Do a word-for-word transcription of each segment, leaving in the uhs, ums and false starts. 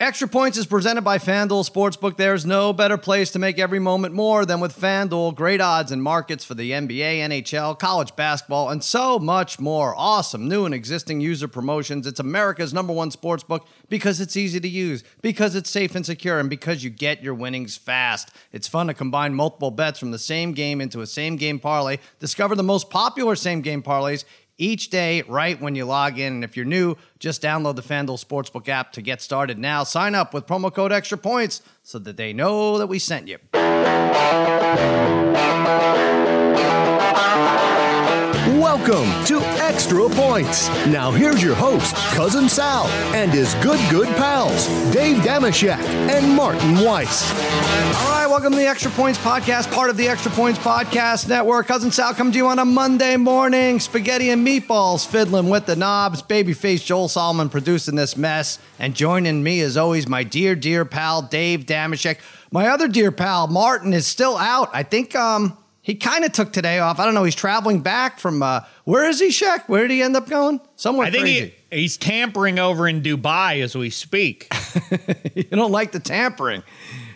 Extra Points is presented by FanDuel Sportsbook. There's no better place to make every moment more than with FanDuel. Great odds and markets for the N B A, N H L, college basketball, and so much more. Awesome new and existing user promotions. It's America's number one sportsbook because it's easy to use, because it's safe and secure, and because you get your winnings fast. It's fun to combine multiple bets from the same game into a same-game parlay. Discover the most popular same-game parlays each day, right when you log in. And if you're new, just download the FanDuel Sportsbook app to get started now. Sign up with promo code Extra Points so that they know that we sent you. Welcome to Extra Points. Now here's your host, Cousin Sal, and his good, good pals, Dave Dameshek and Martin Weiss. All right, welcome to the Extra Points Podcast, part of the Extra Points Podcast Network. Cousin Sal comes to you on a Monday morning. Spaghetti and meatballs, fiddling with the knobs. Babyface Joel Solomon producing this mess. And joining me, as always, my dear, dear pal, Dave Dameshek. My other dear pal, Martin, is still out. I think, um... He kind of took today off. I don't know. He's traveling back from, uh, where is he, Shaq? Where did he end up going? Somewhere I think crazy. He, he's tampering over in Dubai as we speak. You don't like the tampering.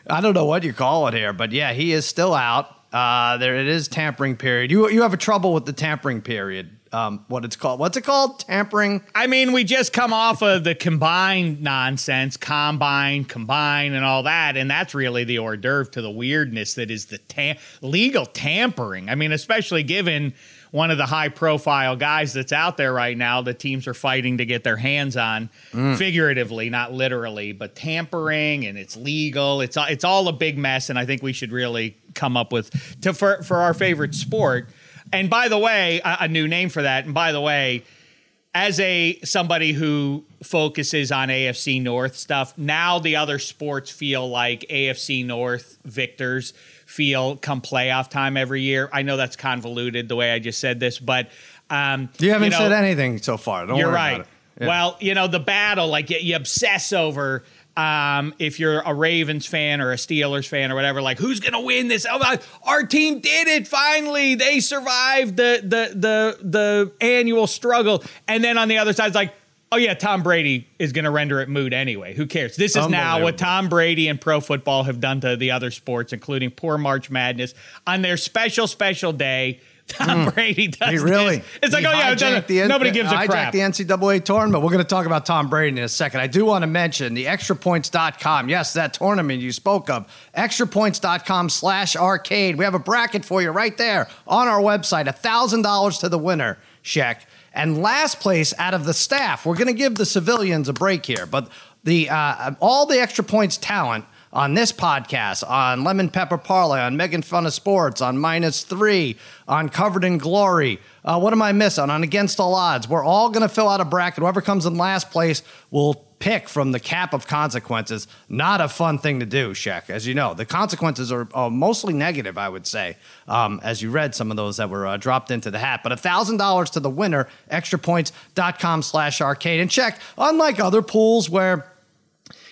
I don't know what you call it here, but yeah, he is still out. Uh, there it is, tampering period. You you have a trouble with the tampering period. Um, what it's called? What's it called? Tampering. I mean, we just come off of the combined nonsense, combine, combine, and all that, and that's really the hors d'oeuvre to the weirdness that is the tam- legal tampering. I mean, especially given one of the high-profile guys that's out there right now, the teams are fighting to get their hands on, mm. figuratively, not literally, but tampering, and it's legal. It's it's all a big mess, and I think we should really come up with to for for our favorite sport. And by the way, a new name for that. And by the way, as a somebody who focuses on A F C North stuff, now the other sports feel like A F C North victors feel come playoff time every year. I know that's convoluted the way I just said this, but um, you haven't you know, said anything so far. Don't you're worry right. About it. Yeah. Well, you know, the battle, like you, you obsess over. Um, if you're a Ravens fan or a Steelers fan or whatever, like who's going to win this? Oh, our team did it. Finally, they survived the, the, the, the annual struggle. And then on the other side, it's like, oh yeah, Tom Brady is going to render it moot anyway. Who cares? This is now what Tom Brady and pro football have done to the other sports, including poor March Madness on their special, special day. Tom mm. Brady does he really? This. It's like, he oh yeah, hijacked the, nobody gives a crap. The N C double A tournament. We're going to talk about Tom Brady in a second. I do want to mention the extra points dot com. Yes, that tournament you spoke of. extra points dot com slash arcade. We have a bracket for you right there on our website. A thousand dollars to the winner, Shaq. And last place out of the staff. We're going to give the civilians a break here, but the uh, all the Extra Points talent on this podcast, on Lemon Pepper Parlay, on Making Fun of Sports, on Minus Three, on Covered in Glory. Uh, what am I missing? On Against All Odds. We're all going to fill out a bracket. Whoever comes in last place will pick from the cap of consequences. Not a fun thing to do, Shaq. As you know, the consequences are, are mostly negative, I would say, um, as you read some of those that were uh, dropped into the hat. But one thousand dollars to the winner, extra points dot com slash arcade. And Shaq, unlike other pools where,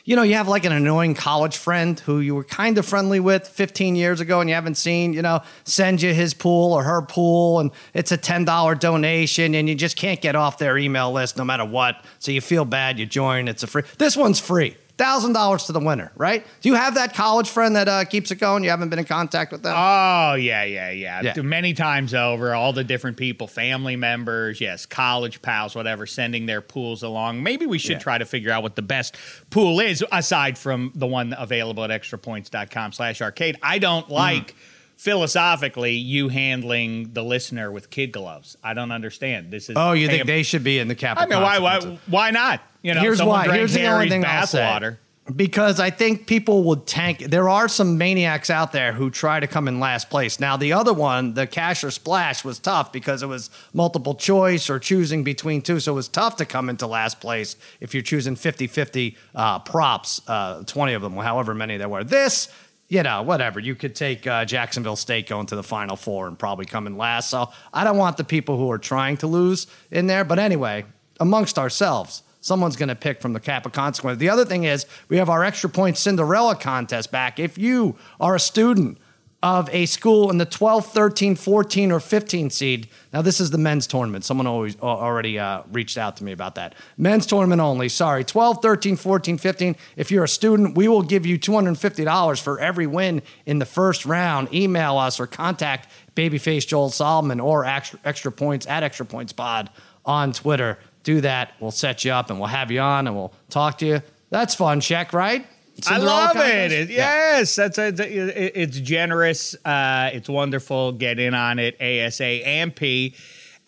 you know, you have like an annoying college friend who you were kind of friendly with fifteen years ago and you haven't seen, you know, send you his pool or her pool and it's a ten dollars donation and you just can't get off their email list no matter what. So you feel bad, you join, it's a free. This one's free. one thousand dollars to the winner, right? Do you have that college friend that uh, keeps it going? You haven't been in contact with them? Oh, yeah, yeah, yeah, yeah. Many times over, all the different people, family members, yes, college pals, whatever, sending their pools along. Maybe we should yeah. try to figure out what the best pool is, aside from the one available at extra points dot com slash arcade. I don't like, mm-hmm. philosophically, you handling the listener with kid gloves. I don't understand. This is Oh, you think they should be in the cap? I mean, why, why, why not? You know, here's why. Here's the only thing I'll say. Water. Because I think people would tank. There are some maniacs out there who try to come in last place. Now, the other one, the cash or splash, was tough because it was multiple choice or choosing between two. So it was tough to come into last place if you're choosing fifty-fifty uh, props, uh, twenty of them, however many there were. This, you know, whatever. You could take uh, Jacksonville State going to the Final Four and probably come in last. So I don't want the people who are trying to lose in there. But anyway, amongst ourselves, someone's going to pick from the cap of consequence. The other thing is we have our Extra Point Cinderella contest back. If you are a student of a school in the twelve, thirteen, fourteen, or fifteen seed. Now, this is the men's tournament. Someone always already uh, reached out to me about that. Men's tournament only, sorry. twelve, thirteen, fourteen, fifteen. If you're a student, we will give you two hundred fifty dollars for every win in the first round. Email us or contact Babyface Joel Solomon or extra, extra points at Extra Points Pod on Twitter. Do that. We'll set you up, and we'll have you on, and we'll talk to you. That's fun, Shaq, right? I love it. it. Yes, yeah. that's a, it, it's generous. Uh, it's wonderful. Get in on it, A S A M P.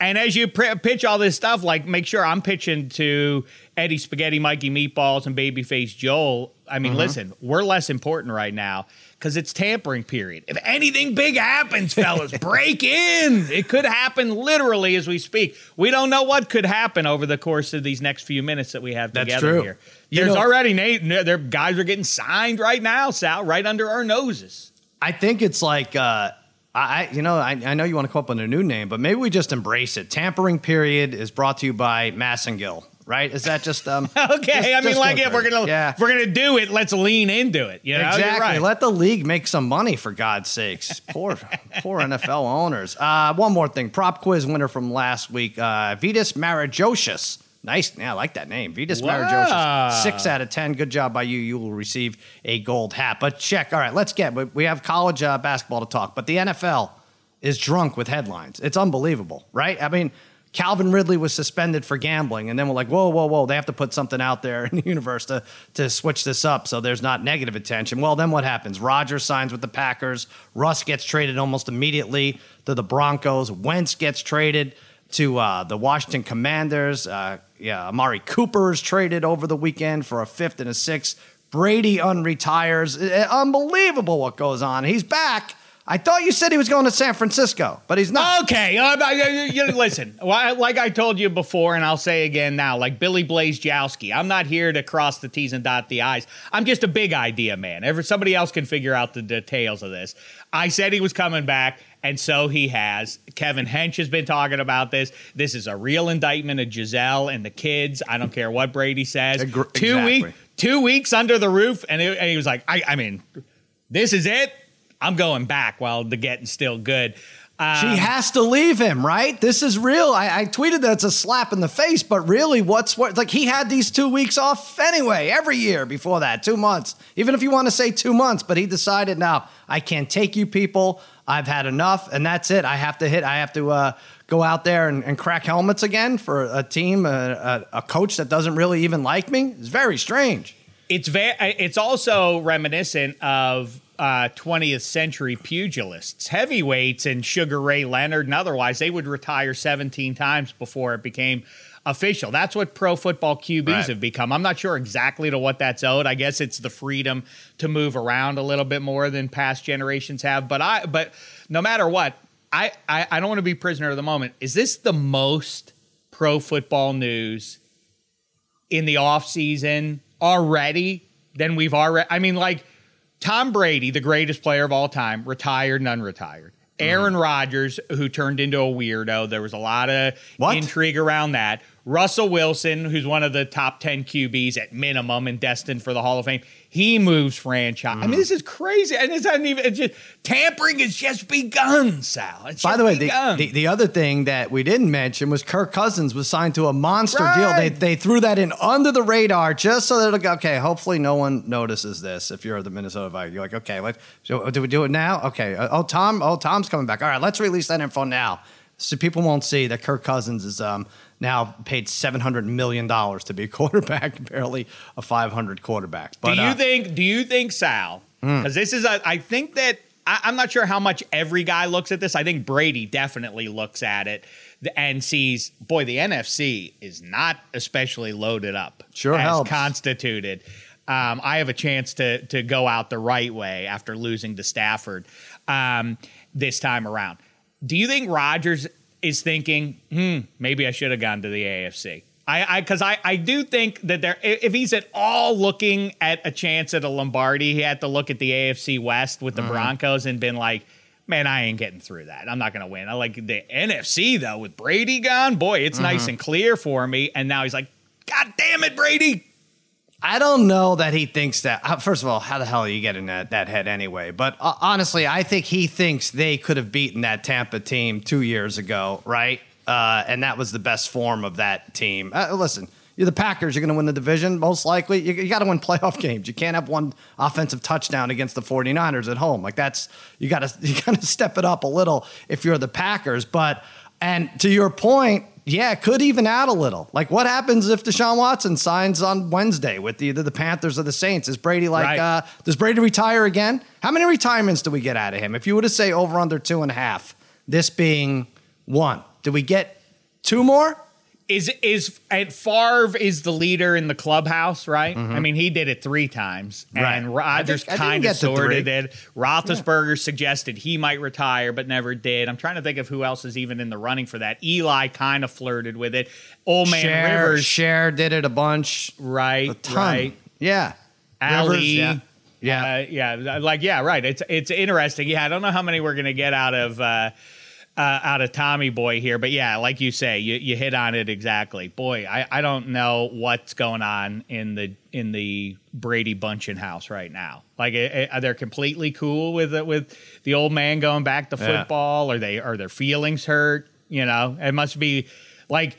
And as you pr- pitch all this stuff, like make sure I'm pitching to Eddie Spaghetti, Mikey Meatballs, and Babyface Joel. I mean, mm-hmm. listen, we're less important right now because it's tampering period. If anything big happens, fellas, break in. It could happen literally as we speak. We don't know what could happen over the course of these next few minutes that we have That's together true. Here. There's you know, already Nate, their guys are getting signed right now, Sal, right under our noses. I think it's like, uh, I, you know, I, I know you want to come up with a new name, but maybe we just embrace it. Tampering period is brought to you by Massengill. Right? Is that just um? okay, just, I mean, like if we're gonna yeah. if we're gonna do it, let's lean into it. You know? Exactly. Right. Let the league make some money for God's sakes. Poor, poor N F L owners. Uh, one more thing. Prop quiz winner from last week, uh, Vitas Marajosius. Nice. Yeah, I like that name. Vitas Marajosius. Six out of ten. Good job by you. You will receive a gold hat. But check. All right, let's get. We have college uh, basketball to talk, but the N F L is drunk with headlines. It's unbelievable, right? I mean. Calvin Ridley was suspended for gambling, and then we're like, whoa, whoa, whoa, they have to put something out there in the universe to, to switch this up so there's not negative attention. Well, then what happens? Rodgers signs with the Packers. Russ gets traded almost immediately to the Broncos. Wentz gets traded to uh, the Washington Commanders. Uh, yeah, Amari Cooper is traded over the weekend for a fifth and a sixth. Brady unretires. Unbelievable what goes on. He's back. I thought you said he was going to San Francisco, but he's not. Okay, uh, you, you, listen, like I told you before, and I'll say again now, like Billy Blaze Jowski, I'm not here to cross the T's and dot the I's. I'm just a big idea man. Ever, somebody else can figure out the details of this. I said he was coming back, and so he has. Kevin Hench has been talking about this. This is a real indictment of Giselle and the kids. I don't care what Brady says. Agre- two, exactly. week, two weeks under the roof, and, it, and he was like, I, I mean, this is it. I'm going back while the getting's still good. Um, she has to leave him, right? This is real. I, I tweeted that it's a slap in the face, but really what's what? Like he had these two weeks off anyway, every year before that, two months, even if you want to say two months, but he decided now I can't take you people. I've had enough and that's it. I have to hit. I have to uh, go out there and, and crack helmets again for a team, a, a, a coach that doesn't really even like me. It's very strange. It's very, it's also reminiscent of, Uh, twentieth century pugilists, heavyweights, and Sugar Ray Leonard, and otherwise they would retire seventeen times before it became official. That's what pro football Q Bs right. have become. I'm not sure exactly to what that's owed. I guess it's the freedom to move around a little bit more than past generations have. But I, but no matter what, I, I, I don't want to be prisoner of the moment. Is this the most pro football news in the off season already? Than we've already. I mean, like. Tom Brady, the greatest player of all time, retired and unretired. Aaron mm. Rodgers, who turned into a weirdo. There was a lot of what? intrigue around that. Russell Wilson, who's one of the top ten Q Bs at minimum and destined for the Hall of Fame. He moves franchise. Mm. I mean, this is crazy. And it's not even, it's just, tampering has just begun, Sal. It's By the way, the, the, the other thing that we didn't mention was Kirk Cousins was signed to a monster right. deal. They they threw that in under the radar just so that it'll go, okay, hopefully no one notices this if you're the Minnesota Vikings. You're like, okay, what, so do we do it now? Okay. Oh, Tom, oh, Tom's coming back. All right, let's release that info now so people won't see that Kirk Cousins is um. now paid seven hundred million dollars to be a quarterback, barely a five hundred quarterback. But, do you uh, think, do you think, Sal, because mm. this is, a, I think that, I, I'm not sure how much every guy looks at this. I think Brady definitely looks at it and sees, boy, the N F C is not especially loaded up. Sure as helps. Constituted. Um, I have a chance to to go out the right way after losing to Stafford um, this time around. Do you think Rodgers is thinking, hmm, maybe I should have gone to the A F C. I, I, because I, I do think that there, if he's at all looking at a chance at a Lombardi, he had to look at the A F C West with the mm-hmm. Broncos and been like, man, I ain't getting through that. I'm not going to win. I like the N F C though with Brady gone. Boy, it's mm-hmm. nice and clear for me. And now he's like, God damn it, Brady. I don't know that he thinks that. First of all, how the hell are you getting that, that head anyway? But uh, honestly, I think he thinks they could have beaten that Tampa team two years ago, right? Uh, and that was the best form of that team. Uh, listen, you're the Packers. You're going to win the division, most likely. You, you got to win playoff games. You can't have one offensive touchdown against the 49ers at home. Like that's you got to you got to step it up a little if you're the Packers. But and to your point. Yeah, it could even out a little. Like, what happens if Deshaun Watson signs on Wednesday with either the Panthers or the Saints? Is Brady like, right. uh, does Brady retire again? How many retirements do we get out of him? If you were to say over under two and a half, this being one, do we get two more? Is, is, and Favre is the leader in the clubhouse, right? Mm-hmm. I mean, he did it three times. Right. And Rodgers kind of sort of did. Roethlisberger yeah. suggested he might retire, but never did. I'm trying to think of who else is even in the running for that. Eli kind of flirted with it. Old man Cher, Rivers. Cher did it a bunch. Right. A ton. Right. Yeah. Ali. Rivers, yeah. Yeah. Uh, yeah. Like, yeah, right. It's, it's interesting. Yeah. I don't know how many we're going to get out of, uh, Uh, out of Tommy Boy here. But yeah, like you say, you, you hit on it exactly. Boy, I, I don't know what's going on in the in the Brady Bunchen house right now. Like, it, it, they're completely cool with it, with the old man going back to football. Yeah. Are they are their feelings hurt? You know, it must be like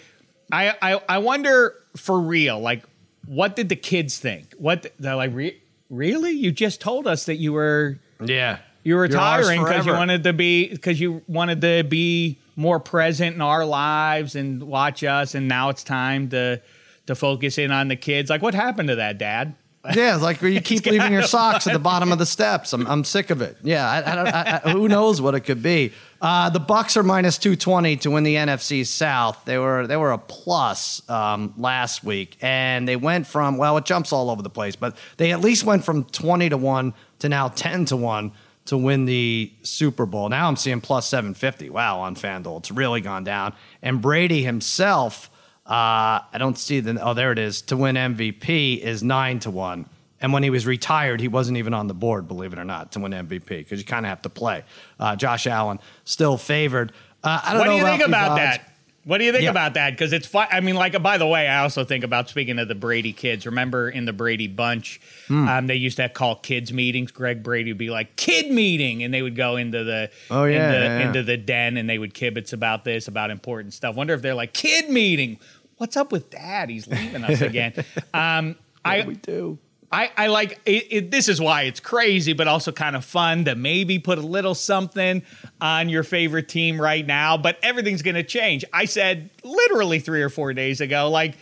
I I, I wonder for real. Like, what did the kids think? What the, they're like? Re- really? You just told us that you were yeah. You were retiring because you wanted to be because you wanted to be more present in our lives and watch us, and now it's time to to focus in on the kids. Like, what happened to that, Dad? Yeah, it's like you keep leaving your socks at the bottom of the steps. I'm I'm sick of it. Yeah, I, I don't, I, I, who knows what it could be? Uh, the Bucks are minus two twenty to win the N F C South. They were they were a plus um, last week, and they went from well, it jumps all over the place, but they at least went from twenty to one to now ten to one. To win the Super Bowl. Now I'm seeing plus seven fifty. Wow, on FanDuel. It's really gone down. And Brady himself, uh, I don't see the, oh, there it is, to win M V P is nine to one. And when he was retired, he wasn't even on the board, believe it or not, to win M V P, because you kind of have to play. Uh, Josh Allen still favored. Uh, I don't what know do you about think about odds. That? What do you think yeah. about that? Because it's fun. I mean, like, by the way, I also think about, speaking of the Brady kids, remember in the Brady Bunch, mm. um, they used to call kids meetings. Greg Brady would be like, kid meeting. And they would go into the, oh, yeah, into, yeah, yeah. into the den, and they would kibitz about this, about important stuff. Wonder if they're like, kid meeting. What's up with Dad? He's leaving us again. Um, I, we do. I, I like it, it. This is why it's crazy, but also kind of fun to maybe put a little something on your favorite team right now. But everything's going to change. I said literally three or four days ago, like,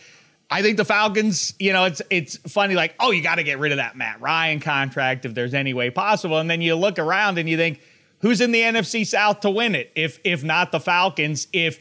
I think the Falcons, you know, it's it's funny, like, oh, you got to get rid of that Matt Ryan contract if there's any way possible. And then you look around and you think, who's in the N F C South to win it? If if not the Falcons, if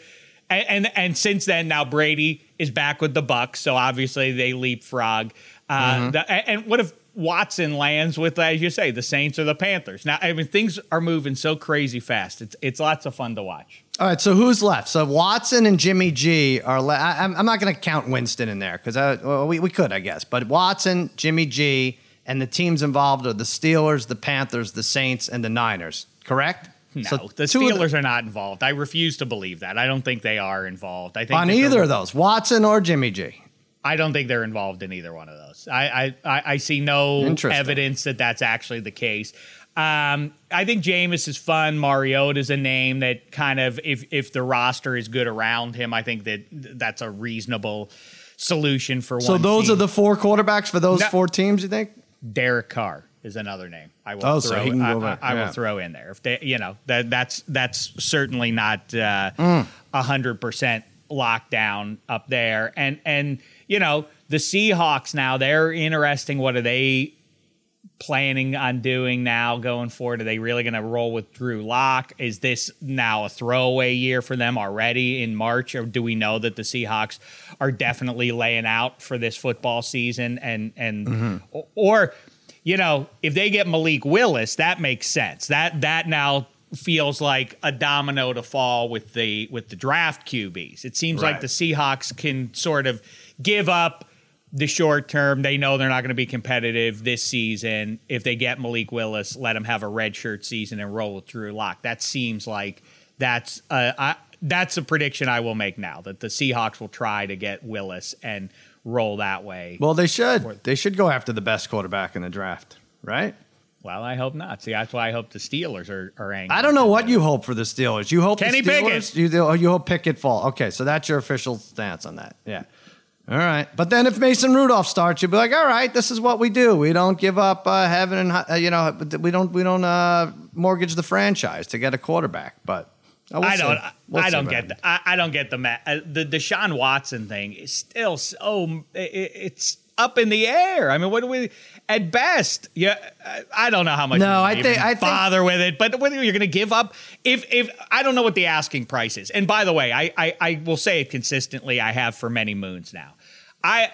and and, and since then, now Brady is back with the Bucks, so obviously they leapfrog. Uh, mm-hmm. the, and what if Watson lands with, as you say, the Saints or the Panthers? Now, I mean, things are moving so crazy fast. It's it's lots of fun to watch. All right, so who's left? So Watson and Jimmy G are left. I, I'm not going to count Winston in there because well, we, we could, I guess. But Watson, Jimmy G, and the teams involved are the Steelers, the Panthers, the Saints, and the Niners, correct? No, so the Steelers the, are not involved. I refuse to believe that. I don't think they are involved. I think on either of those, Watson or Jimmy G. I don't think they're involved in either one of those. I I, I see no evidence that that's actually the case. Um, I think Jameis is fun. Mariota's a name that kind of, if if the roster is good around him, I think that that's a reasonable solution for one. So those team. Are the four quarterbacks for those no, four teams, you think? Derek Carr is another name I will oh, throw. So I, I, I yeah. will throw in there if they, you know, that that's that's certainly not a hundred percent lockdown up there, and and. You know, the Seahawks now, they're interesting. What are they planning on doing now going forward? Are they really going to roll with Drew Lock? Is this now a throwaway year for them already in March? Or do we know that the Seahawks are definitely laying out for this football season? And, and mm-hmm. or, you know, if they get Malik Willis, that makes sense. That that now feels like a domino to fall with the, with the draft Q Bs. It seems right. like the Seahawks can sort of give up the short term. They know they're not going to be competitive this season. If they get Malik Willis, let him have a redshirt season and roll with Drew Lock. That seems like that's uh, I, that's a prediction I will make now, that the Seahawks will try to get Willis and roll that way. Well, they should. For- they should go after the best quarterback in the draft, right? Well, I hope not. See, that's why I hope the Steelers are, are angry. I don't know what you hope for the Steelers. You hope Kenny the Steelers, Pickett. You, you hope Pickett fall. Okay, so that's your official stance on that. Yeah. All right. But then if Mason Rudolph starts, you'll be like, all right, this is what we do. We don't give up uh, heaven and, uh, you know, we don't we don't uh, mortgage the franchise to get a quarterback. But uh, we'll I don't we'll I don't get the, I, I don't get the uh, the Deshaun Watson thing is still so it, it's up in the air. I mean, what do we at best? Yeah, I don't know how much. No, I think I bother think, with it. But whether you're going to give up, if if I don't know what the asking price is. And by the way, I, I I will say it consistently. I have for many moons now. I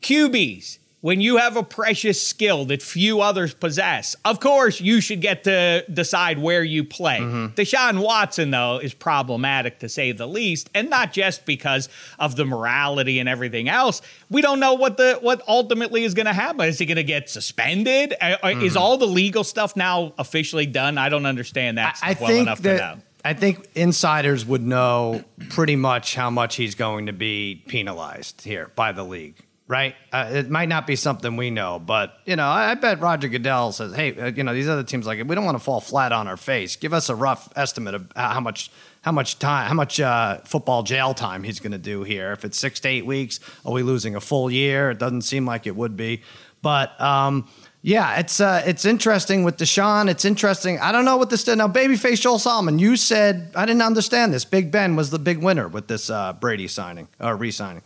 Q Bs. When you have a precious skill that few others possess, of course you should get to decide where you play. Mm-hmm. Deshaun Watson, though, is problematic to say the least, and not just because of the morality and everything else. We don't know what the what ultimately is going to happen. Is he going to get suspended? Mm-hmm. Is all the legal stuff now officially done? I don't understand that I, stuff I well enough that- to know. I think insiders would know pretty much how much he's going to be penalized here by the league, right? Uh, it might not be something we know, but, you know, I, I bet Roger Goodell says, hey, uh, you know, these other teams, like, we don't want to fall flat on our face. Give us a rough estimate of how much how much time, how much uh, football jail time he's going to do here. If it's six to eight weeks, are we losing a full year? It doesn't seem like it would be. But, um yeah, it's uh, it's interesting with Deshaun. It's interesting. I don't know what this did. Now, babyface Joel Solomon, you said, I didn't understand this. Big Ben was the big winner with this uh, Brady signing or uh, re-signing.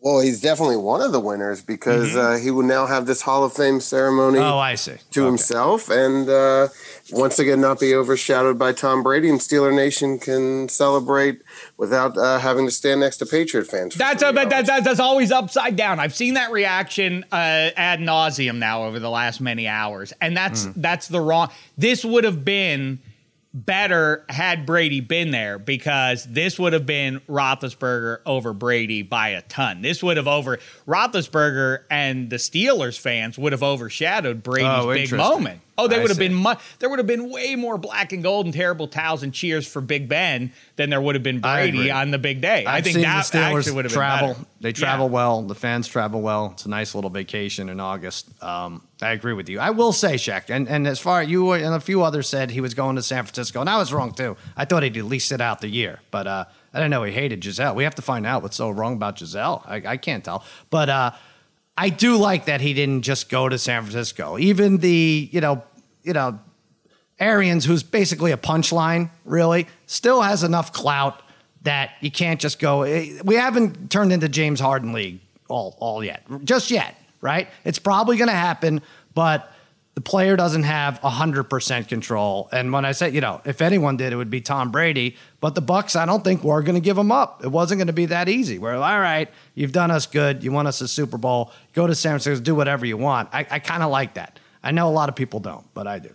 Well, he's definitely one of the winners because mm-hmm. uh, he will now have this Hall of Fame ceremony oh, I see. to okay. himself and uh, once again not be overshadowed by Tom Brady, and Steeler Nation can celebrate without uh, having to stand next to Patriot fans. That's, a, that, that, that's always upside down. I've seen that reaction uh, ad nauseum now over the last many hours, and that's mm. that's the wrong – this would have been – better had Brady been there, because this would have been Roethlisberger over Brady by a ton. This would have over Roethlisberger and the Steelers fans would have overshadowed Brady's oh, big moment. Oh, they would have been much. There would have been way more black and gold and terrible towels and cheers for Big Ben than there would have been Brady on the big day. I've I think seen that the Steelers actually would have travel. Been better. They travel yeah. well. The fans travel well. It's a nice little vacation in August. Um, I agree with you. I will say, Shaq, and, and as far as you and a few others said he was going to San Francisco, and I was wrong too. I thought he'd at least sit out the year, but uh, I didn't know he hated Giselle. We have to find out what's so wrong about Giselle. I, I can't tell, but uh, I do like that he didn't just go to San Francisco. Even the you know you know Arians, who's basically a punchline, really still has enough clout that you can't just go. We haven't turned into James Harden league all all yet, just yet. Right? It's probably going to happen, but the player doesn't have one hundred percent control. And when I say, you know, if anyone did, it would be Tom Brady. But the Bucks, I don't think we're going to give him up. It wasn't going to be that easy. We're like, all right, you've done us good. You want us a Super Bowl. Go to San Francisco. Do whatever you want. I, I kind of like that. I know a lot of people don't, but I do.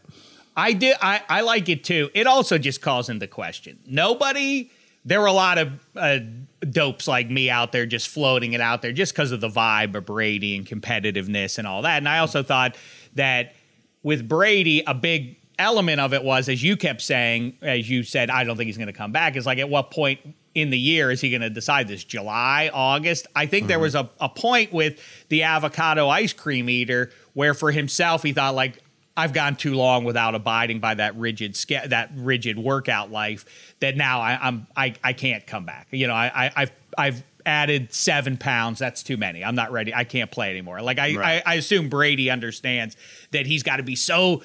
I do. I, I like it, too. It also just calls into question. Nobody – there were a lot of uh, – dopes like me out there just floating it out there just because of the vibe of Brady and competitiveness and all that. And I also thought that with Brady, a big element of it was, as you kept saying, as you said, I don't think he's going to come back. It's like, at what point in the year is he going to decide this? July, August? I think mm-hmm. there was a, a point with the avocado ice cream eater where for himself, he thought like, I've gone too long without abiding by that rigid that rigid workout life that now I, I'm I, I can't come back. You know, I, I I've I've added seven pounds. That's too many. I'm not ready. I can't play anymore. Like I, right. I, I assume Brady understands that he's got to be so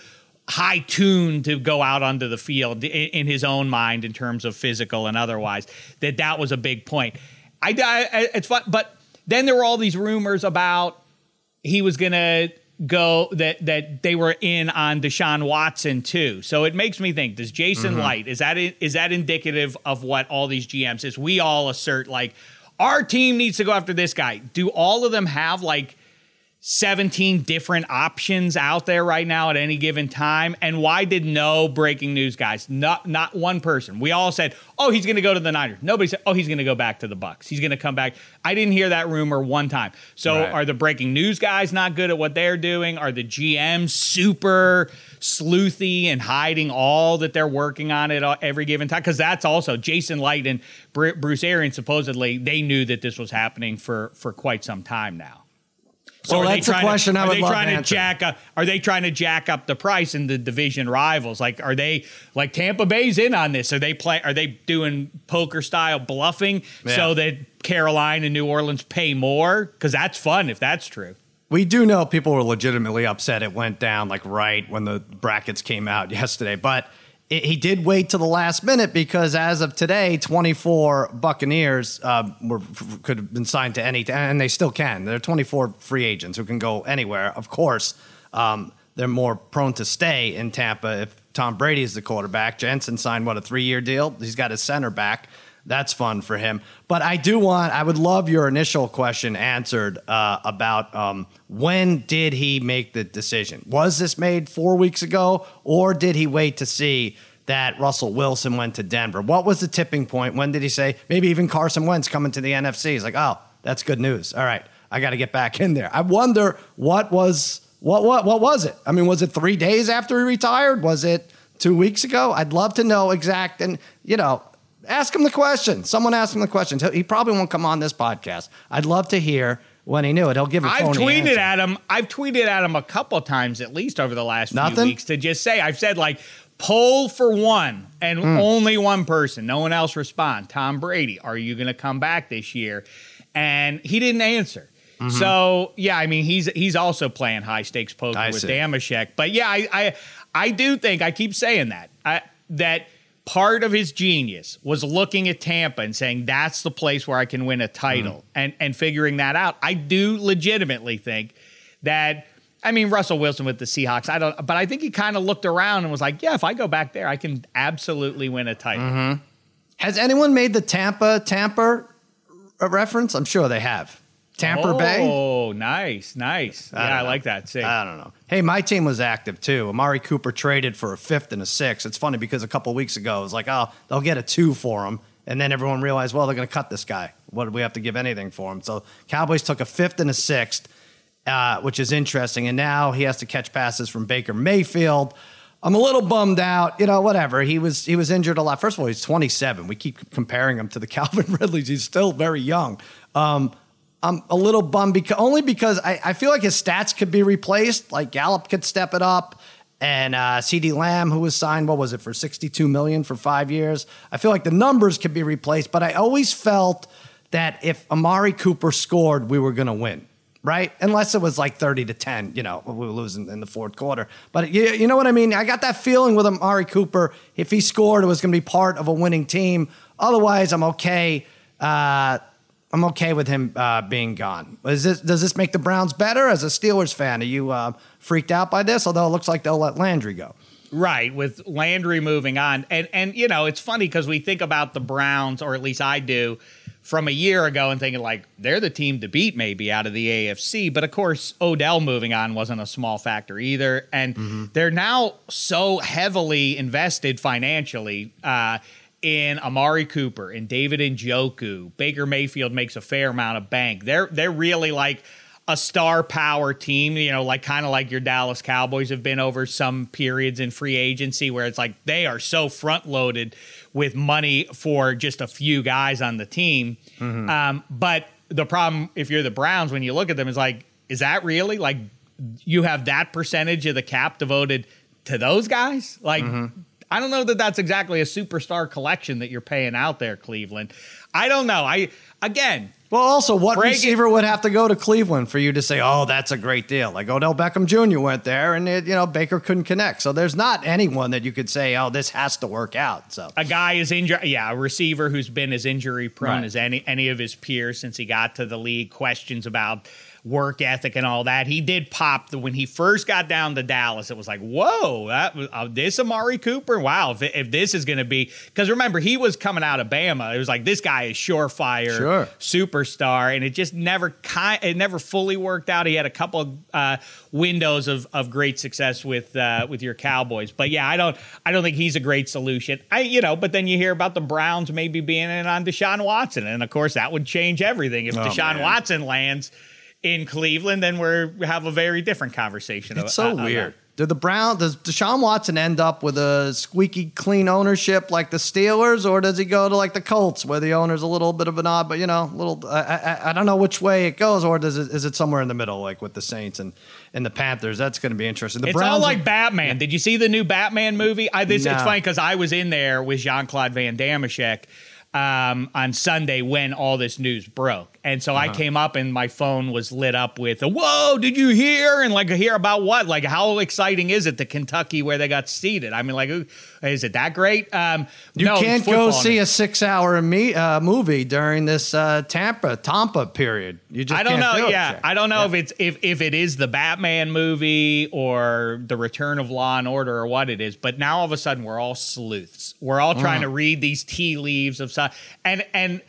high tuned to go out onto the field in, in his own mind in terms of physical and otherwise. That that was a big point. I, I it's fun, but then there were all these rumors about he was gonna. Go that that they were in on Deshaun Watson too, so it makes me think: does Jason mm-hmm. Light is that is that indicative of what all these G Ms is? We all assert like our team needs to go after this guy. Do all of them have like seventeen different options out there right now at any given time. And why did no breaking news guys, not not one person. We all said, oh, he's going to go to the Niners. Nobody said, oh, he's going to go back to the Bucks. He's going to come back. I didn't hear that rumor one time. So right. Are the breaking news guys not good at what they're doing? Are the G Ms super sleuthy and hiding all that they're working on at every given time? Because that's also Jason Light and Bruce Arians, supposedly, they knew that this was happening for, for quite some time now. So well, that's a question to, I would love to answer. Jack up, are they trying to jack up the price in the division rivals? Like, are they like Tampa Bay's in on this? Are they play? Are they doing poker style bluffing yeah. so that Carolina and New Orleans pay more? Because that's fun if that's true. We do know people were legitimately upset it went down like right when the brackets came out yesterday, but it, he did wait till the last minute because as of today, twenty-four Buccaneers uh, were could have been signed to any, and they still can. There are twenty-four free agents who can go anywhere. Of course, um, they're more prone to stay in Tampa if Tom Brady is the quarterback. Jensen signed what a three-year deal. He's got his center back. That's fun for him. But I do want, I would love your initial question answered uh, about um, when did he make the decision? Was this made four weeks ago, or did he wait to see that Russell Wilson went to Denver? What was the tipping point? When did he say, maybe even Carson Wentz coming to the N F C? He's like, oh, that's good news. All right, I got to get back in there. I wonder what was, what, what, what was it? I mean, was it three days after he retired? Was it two weeks ago? I'd love to know exact, and you know, ask him the question. Someone asked him the question. He probably won't come on this podcast. I'd love to hear when he knew it. He'll give a phony I've tweeted answer. at him. I've tweeted at him a couple times at least over the last Nothing? few weeks to just say, I've said like, poll for one and mm. only one person. No one else respond. Tom Brady, are you going to come back this year? And he didn't answer. Mm-hmm. So, yeah, I mean, he's he's also playing high stakes poker I with see. Dameshek. But, yeah, I, I, I do think, I keep saying that, I, that part of his genius was looking at Tampa and saying, that's the place where I can win a title mm. and, and figuring that out. I do legitimately think that, I mean, Russell Wilson with the Seahawks, I don't, but I think he kind of looked around and was like, yeah, if I go back there, I can absolutely win a title. Mm-hmm. Has anyone made the Tampa tamper reference? I'm sure they have. Tampa oh, Bay? Oh, nice, nice. I yeah, I know. like that. Same. I don't know. Hey, my team was active, too. Amari Cooper traded for a fifth and a sixth. It's funny because a couple weeks ago, it was like, oh, they'll get a two for him. And then everyone realized, well, they're going to cut this guy. What did we have to give anything for him? So Cowboys took a fifth and a sixth, uh, which is interesting. And now he has to catch passes from Baker Mayfield. I'm a little bummed out, you know, whatever. He was he was injured a lot. First of all, he's twenty-seven. We keep comparing him to the Calvin Ridleys. He's still very young. Um I'm a little bummed because only because I, I feel like his stats could be replaced. Like Gallup could step it up, and uh, CeeDee Lamb, who was signed, what was it for sixty-two million dollars for five years? I feel like the numbers could be replaced, but I always felt that if Amari Cooper scored, we were going to win, right? Unless it was like thirty to ten, you know, we were losing in the fourth quarter. But you, you know what I mean? I got that feeling with Amari Cooper. If he scored, it was going to be part of a winning team. Otherwise, I'm okay. Uh, I'm okay with him uh, being gone. Is this, does this make the Browns better? As a Steelers fan, are you uh, freaked out by this? Although it looks like they'll let Landry go. Right, with Landry moving on. And, and you know, it's funny because we think about the Browns, or at least I do, from a year ago and thinking, like, they're the team to beat maybe out of the A F C. But, of course, Odell moving on wasn't a small factor either. And mm-hmm. they're now so heavily invested financially uh in Amari Cooper, in David Njoku. Baker Mayfield makes a fair amount of bank. They're they're really like a star power team, you know, like kind of like your Dallas Cowboys have been over some periods in free agency where it's like they are so front loaded with money for just a few guys on the team. Mm-hmm. Um, but the problem, if you're the Browns, when you look at them, is like, is that really like you have that percentage of the cap devoted to those guys? Like, mm-hmm. I don't know that that's exactly a superstar collection that you're paying out there, Cleveland. I don't know. I again. Well, also, what receiver it. would have to go to Cleveland for you to say, oh, that's a great deal? Like Odell Beckham Junior went there, and it, you know, Baker couldn't connect. So there's not anyone that you could say, oh, this has to work out. So a guy is injured. Yeah, a receiver who's been as injury prone right. as any any of his peers since he got to the league. Questions about work ethic and all that. He did pop the, when he first got down to Dallas, it was like, whoa, that was, uh, this Amari Cooper. Wow. If, if this is going to be, because remember, he was coming out of Bama. It was like, this guy is surefire, sure. superstar. And it just never, ki- it never fully worked out. He had a couple of uh, windows of, of great success with, uh, with your Cowboys. But yeah, I don't, I don't think he's a great solution. I, you know, but then you hear about the Browns maybe being in on Deshaun Watson. And of course that would change everything. If oh, Deshaun man. Watson lands in Cleveland, then we're have a very different conversation. It's so uh, weird. Did the Browns, does Deshaun Watson end up with a squeaky clean ownership like the Steelers, or does he go to like the Colts, where the owner's a little bit of an odd, but you know, little, I, I, I don't know which way it goes, or does it, is it somewhere in the middle, like with the Saints and, and the Panthers? That's going to be interesting. The it's Browns all like are, Batman. Yeah. Did you see the new Batman movie? I, this, no. It's funny because I was in there with Jean-Claude Van Dameshek um, on Sunday when all this news broke. And so uh-huh. I came up and my phone was lit up with, whoa, did you hear? And like, hear about what? Like, how exciting is it that Kentucky where they got seated? I mean, like, is it that great? Um, you no, can't go see a six hour me- uh, movie during this uh, Tampa Tampa period. You just I don't can't know. Do yeah. It, I don't know yeah. if it's if, if it is the Batman movie or the return of Law and Order or what it is. But now all of a sudden we're all sleuths. We're all trying mm. to read these tea leaves of stuff. And and.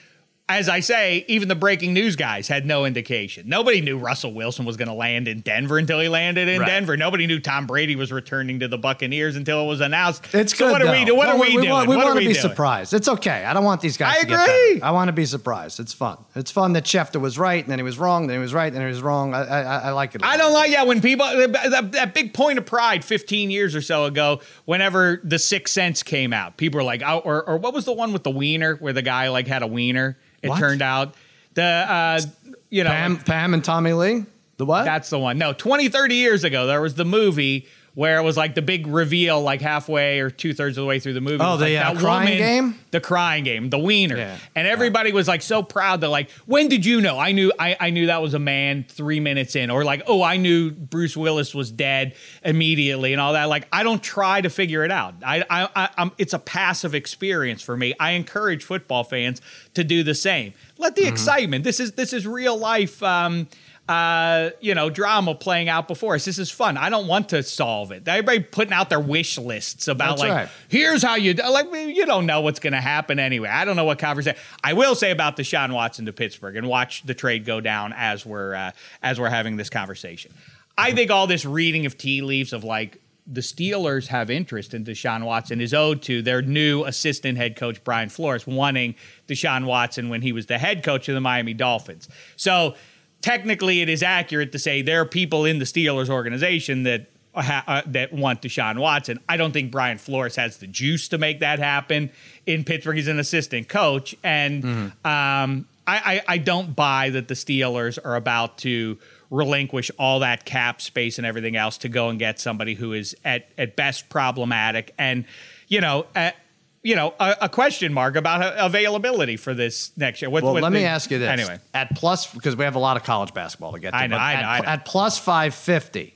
As I say, even the breaking news guys had no indication. Nobody knew Russell Wilson was going to land in Denver until he landed in right. Denver. Nobody knew Tom Brady was returning to the Buccaneers until it was announced. It's so good, what are though. we, do, what, well, are we, we doing? Want, we what are we doing? We want to be doing? surprised. It's okay. I don't want these guys I to agree. get better. I want to be surprised. It's fun. It's fun that Schefter was right, and then he was wrong, then he was right, then he was wrong. I, I, I like it. I don't like, yeah, when people, that, that big point of pride fifteen years or so ago, whenever The Sixth Sense came out, people were like, oh, or, or what was the one with the wiener, where the guy like had a wiener? It what? turned out the, uh, you know, Pam, Pam and Tommy Lee, the what? That's the one. No, twenty, thirty years ago, there was the movie where it was like the big reveal, like halfway or two thirds of the way through the movie. Oh, the like uh, crying woman, game, the crying game, the wiener. Yeah. And everybody yeah. was like so proud. They're like, when did you know? I knew, I, I knew that was a man three minutes in, or like, oh, I knew Bruce Willis was dead immediately and all that. Like, I don't try to figure it out. I, I, I I'm, it's a passive experience for me. I encourage football fans to do the same. Let the mm-hmm. excitement. This is, this is real life. Um, Uh, you know, drama playing out before us. This is fun. I don't want to solve it. Everybody putting out their wish lists about That's like, right. here's how you do. Like, you don't know what's going to happen anyway. I don't know what conversation. I will say about Deshaun Watson to Pittsburgh, and watch the trade go down as we're uh, as we're having this conversation. I think all this reading of tea leaves of like the Steelers have interest in Deshaun Watson is owed to their new assistant head coach, Brian Flores, wanting Deshaun Watson when he was the head coach of the Miami Dolphins. So technically, it is accurate to say there are people in the Steelers organization that uh, that want Deshaun Watson. I don't think Brian Flores has the juice to make that happen in Pittsburgh. He's an assistant coach, and mm-hmm. um, I, I, I don't buy that the Steelers are about to relinquish all that cap space and everything else to go and get somebody who is at, at best problematic. And, you know, at, you know, a, a question mark about availability for this next year. What, well, what let the, me ask you this. Anyway. At plus, because we have a lot of college basketball to get to. I know, I know, at, I know. At plus five fifty,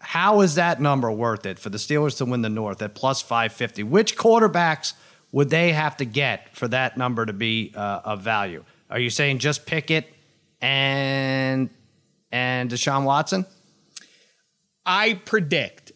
how is that number worth it for the Steelers to win the North at plus five fifty? Which quarterbacks would they have to get for that number to be uh, of value? Are you saying just Pickett and, and Deshaun Watson? I predict.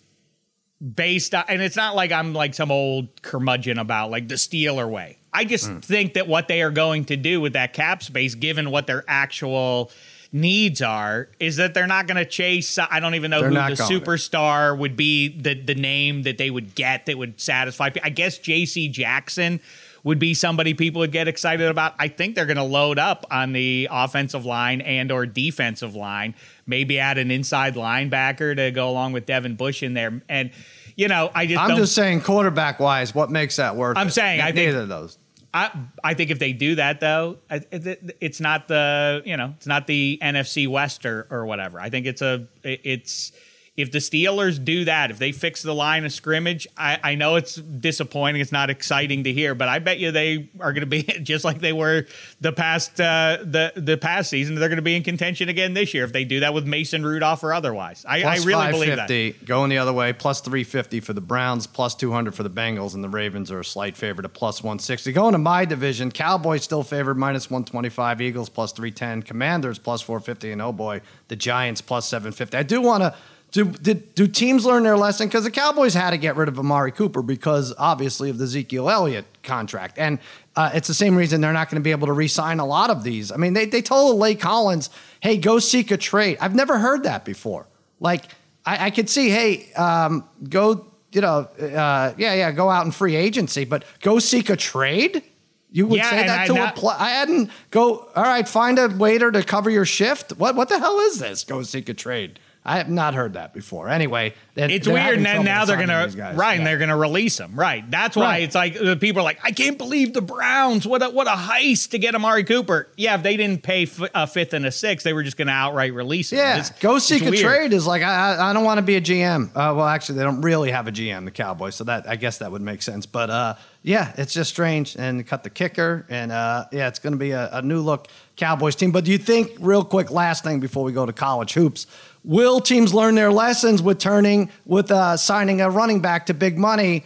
Based on, and it's not like I'm like some old curmudgeon about like the Steeler way. I just mm. think that what they are going to do with that cap space, given what their actual needs are, is that they're not going to chase. I don't even know they're who the superstar would be, the, the name that they would get that would satisfy. I guess J C Jackson would be somebody people would get excited about. I think they're going to load up on the offensive line and or defensive line, maybe add an inside linebacker to go along with Devin Bush in there. And, you know, I just I'm don't, just saying quarterback-wise, what makes that worth? I'm saying it? I think neither of those. I I think if they do that, though, it's not the, you know, it's not the N F C West or, or whatever. I think it's a, it's, If the Steelers do that, if they fix the line of scrimmage, I, I know it's disappointing. It's not exciting to hear, but I bet you they are going to be just like they were the past uh, the the past season. They're going to be in contention again this year if they do that with Mason Rudolph or otherwise. I, I really believe that. Going the other way, plus three fifty for the Browns, plus two hundred for the Bengals, and the Ravens are a slight favorite of plus one sixty. Going to my division, Cowboys still favored minus one twenty-five, Eagles plus three ten, Commanders plus four fifty, and oh boy, the Giants plus seven fifty. I do want to. Do, did, do teams learn their lesson? Because the Cowboys had to get rid of Amari Cooper because, obviously, of the Ezekiel Elliott contract. And uh, it's the same reason they're not going to be able to re-sign a lot of these. I mean, they, they told Lay Collins, hey, go seek a trade. I've never heard that before. Like, I, I could see, hey, um, go, you know, uh, yeah, yeah, go out in free agency, but go seek a trade? You would yeah, say that to not, a player. I hadn't go, all right, find a waiter to cover your shift. What, what the hell is this? Go seek a trade. I have not heard that before. Anyway, it's weird. And then now they're going to, right, and they're going to release him. Right. That's why it's like the people are like, I can't believe the Browns. What a, what a heist to get Amari Cooper. Yeah, if they didn't pay f- a fifth and a sixth, they were just going to outright release him. Yeah, go seek a trade is like, I, I, I don't want to be a G M. Uh, well, actually, they don't really have a G M, the Cowboys. So that I guess that would make sense. But uh, yeah, it's just strange. And cut the kicker. And uh, yeah, it's going to be a, a new look Cowboys team. But do you think, real quick, last thing before we go to college hoops, will teams learn their lessons with turning with uh, signing a running back to big money?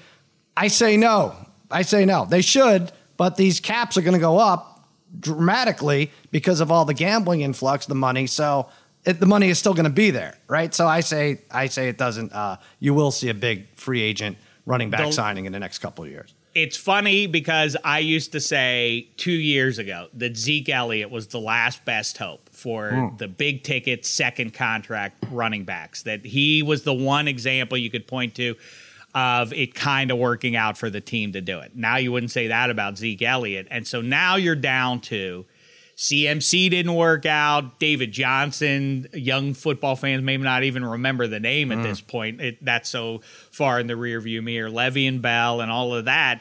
I say no. I say no. They should, but these caps are going to go up dramatically because of all the gambling influx, the money. So it, the money is still going to be there, right? So I say, I say it doesn't. Uh, you will see a big free agent running back the, signing in the next couple of years. It's funny because I used to say two years ago that Zeke Elliott was the last best hope for mm. the big ticket second contract running backs, that he was the one example you could point to of it kind of working out for the team to do it. Now you wouldn't say that about Zeke Elliott. And so now you're down to C M C didn't work out. David Johnson, young football fans may not even remember the name at mm. this point. It, that's so far in the rearview mirror. Levy and Bell and all of that.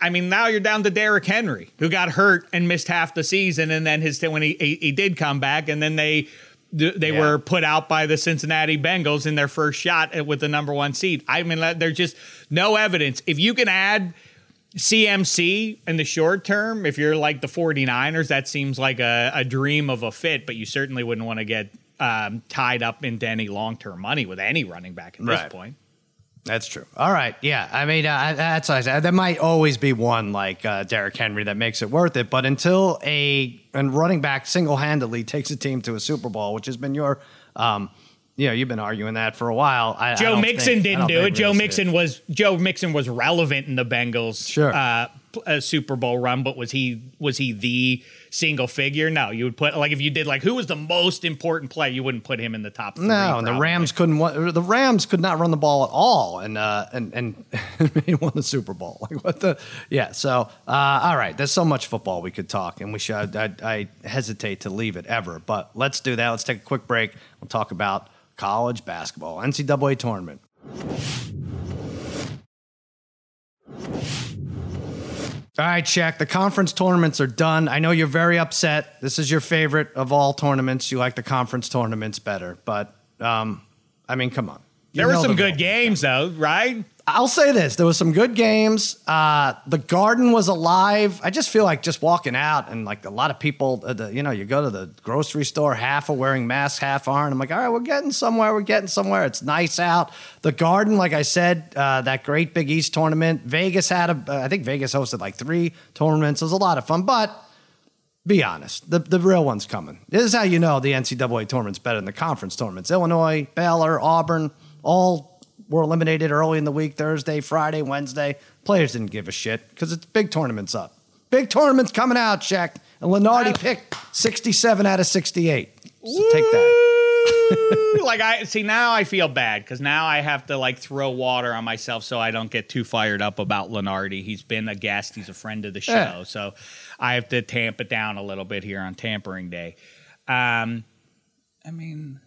I mean, now you're down to Derrick Henry, who got hurt and missed half the season, and then his when he he, he did come back, and then they they yeah. were put out by the Cincinnati Bengals in their first shot with the number one seed. I mean, there's just no evidence. If you can add C M C in the short term, if you're like the 49ers, that seems like a, a dream of a fit, but you certainly wouldn't want to get um, tied up into any long-term money with any running back at right. this point. That's true. All right. Yeah. I mean, uh, that's I that might always be one like uh, Derrick Henry that makes it worth it. But until a and running back single-handedly takes a team to a Super Bowl, which has been your, um, you know, you've been arguing that for a while. I, Joe I Mixon think, didn't do it. Joe Mixon was Joe Mixon was relevant in the Bengals sure. uh, uh, Super Bowl run, but was he was he the single figure? No, you would put like if you did like who was the most important play, you wouldn't put him in the top three. No, and the Rams couldn't. The Rams could not run the ball at all, and uh, and and they won the Super Bowl. Like what the? Yeah. So uh, all right, there's so much football we could talk, and we should. I, I, I hesitate to leave it ever, but let's do that. Let's take a quick break. We'll talk about college basketball, N C double A tournament. All right, Shaq, the conference tournaments are done. I know you're very upset. This is your favorite of all tournaments. You like the conference tournaments better, but um, I mean, come on. You there were some the good games, though, right? I'll say this. There were some good games. Uh, the Garden was alive. I just feel like just walking out and like a lot of people, uh, the, you know, you go to the grocery store, half are wearing masks, half aren't. I'm like, all right, we're getting somewhere. We're getting somewhere. It's nice out. The Garden, like I said, uh, that great Big East tournament. Vegas had, a, uh, I think Vegas hosted like three tournaments. It was a lot of fun, but be honest, the, the real one's coming. This is how you know the N C double A tournament's better than the conference tournaments. Illinois, Baylor, Auburn, all were eliminated early in the week, Thursday, Friday, Wednesday. Players didn't give a shit because it's big tournaments up. Big tournaments coming out, Shaq. And Lunardi picked sixty-seven out of sixty-eight. So Woo! Take that. Like I see now I feel bad because now I have to like throw water on myself so I don't get too fired up about Lunardi. He's been a guest. He's a friend of the show. Yeah. So I have to tamp it down a little bit here on tampering day. Um, I mean...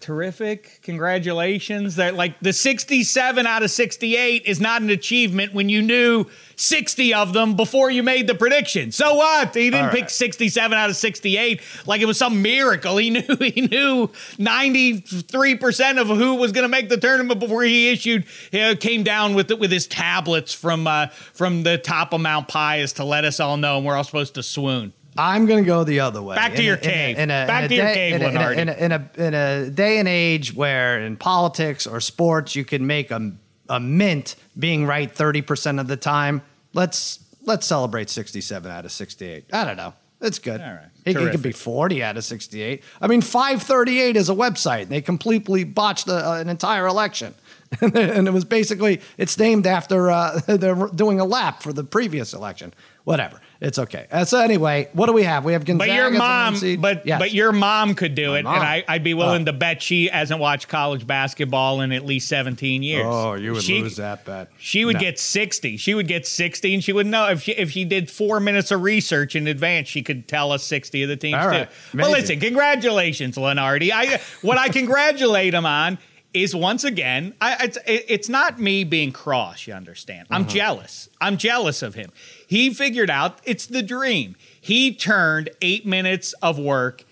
Terrific. Congratulations. That, like, the sixty-seven out of sixty-eight is not an achievement when you knew sixty of them before you made the prediction. So what? He didn't right. pick sixty-seven out of sixty-eight like it was some miracle. He knew he knew ninety-three percent of who was going to make the tournament before he issued he came down with it with his tablets from uh, from the top of Mount Pius to let us all know, and we're all supposed to swoon. I'm going to go the other way. Back to your cave. Back to your cave, Lunardi. In a, in a, in a day and age where in politics or sports you can make a, a mint being right thirty percent of the time, let's let's celebrate sixty-seven out of sixty-eight. I don't know. It's good. All right. It, it could be forty out of sixty-eight. I mean, five thirty-eight is a website. They completely botched the, uh, an entire election. And it was basically, it's named after uh, they're doing a lap for the previous election. Whatever. It's okay. Uh, so anyway, what do we have? We have Gonzaga. But your mom, but, yes. but your mom could do My it, mom. and I, I'd be willing uh, to bet she hasn't watched college basketball in at least seventeen years. Oh, you would she, lose that bet. She would no. get sixty. She would get sixty, and she would know if she if she did four minutes of research in advance, she could tell us sixty of the teams All right. too. Well, listen, congratulations, Lunardi. I what I congratulate him on is once again, I, it's it's not me being cross. You understand? I'm mm-hmm. jealous. I'm jealous of him. He figured out it's the dream. He turned eight minutes of work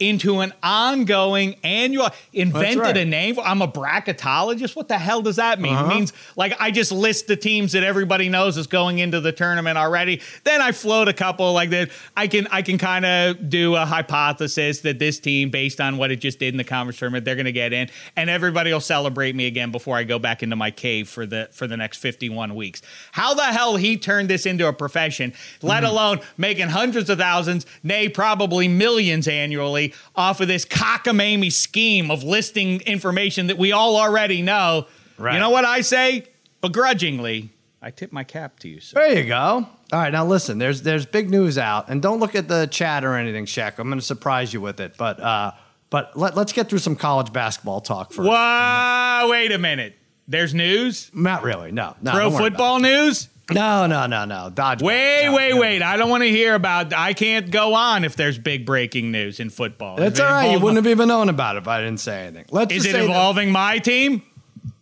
into an ongoing annual, invented right. a name. I'm a bracketologist. What the hell does that mean? Uh-huh. It means, like, I just list the teams that everybody knows is going into the tournament already. Then I float a couple like that. I can I can kind of do a hypothesis that this team, based on what it just did in the conference tournament, they're going to get in, and everybody will celebrate me again before I go back into my cave for the for the next fifty-one weeks. How the hell he turned this into a profession, let mm-hmm. alone making hundreds of thousands, nay, probably millions annually, off of this cockamamie scheme of listing information that we all already know. Right. You know what I say? Begrudgingly, I tip my cap to you, sir. There you go. All right, now listen, there's there's big news out, and don't look at the chat or anything, Shaq. I'm going to surprise you with it, but uh, but let, let's get through some college basketball talk first. Whoa, wait a minute. There's news? Not really, no. no Pro football news? No, no, no, no. Dodgeball. Wait, no, wait, no. wait. I don't want to hear about, I can't go on if there's big breaking news in football. That's all right. You wouldn't have even known about it if I didn't say anything. Let's Is it involving that. my team?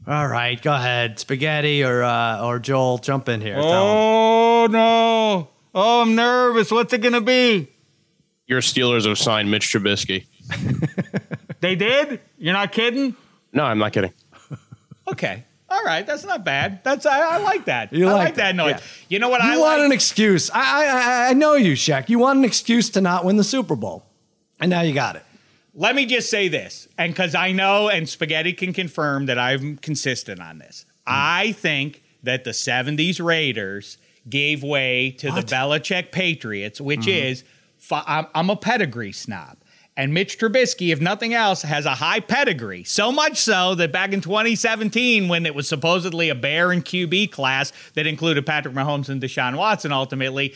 All right, go ahead. Spaghetti or uh, or Joel, jump in here. Oh, no. Oh, I'm nervous. What's it going to be? Your Steelers have signed Mitch Trubisky. They did? You're not kidding? No, I'm not kidding. Okay. All right, that's not bad. That's I, I like that. You I like that, that noise. Yeah. You know what you I like? You want an excuse. I, I I know you, Shaq. You want an excuse to not win the Super Bowl. And now you got it. Let me just say this, and because I know, and Spaghetti can confirm that I'm consistent on this. Mm. I think that the seventies Raiders gave way to what? the Belichick Patriots, which mm-hmm. is, I'm, I'm a pedigree snob. And Mitch Trubisky, if nothing else, has a high pedigree. So much so that back in twenty seventeen, when it was supposedly a bear and Q B class that included Patrick Mahomes and Deshaun Watson, ultimately,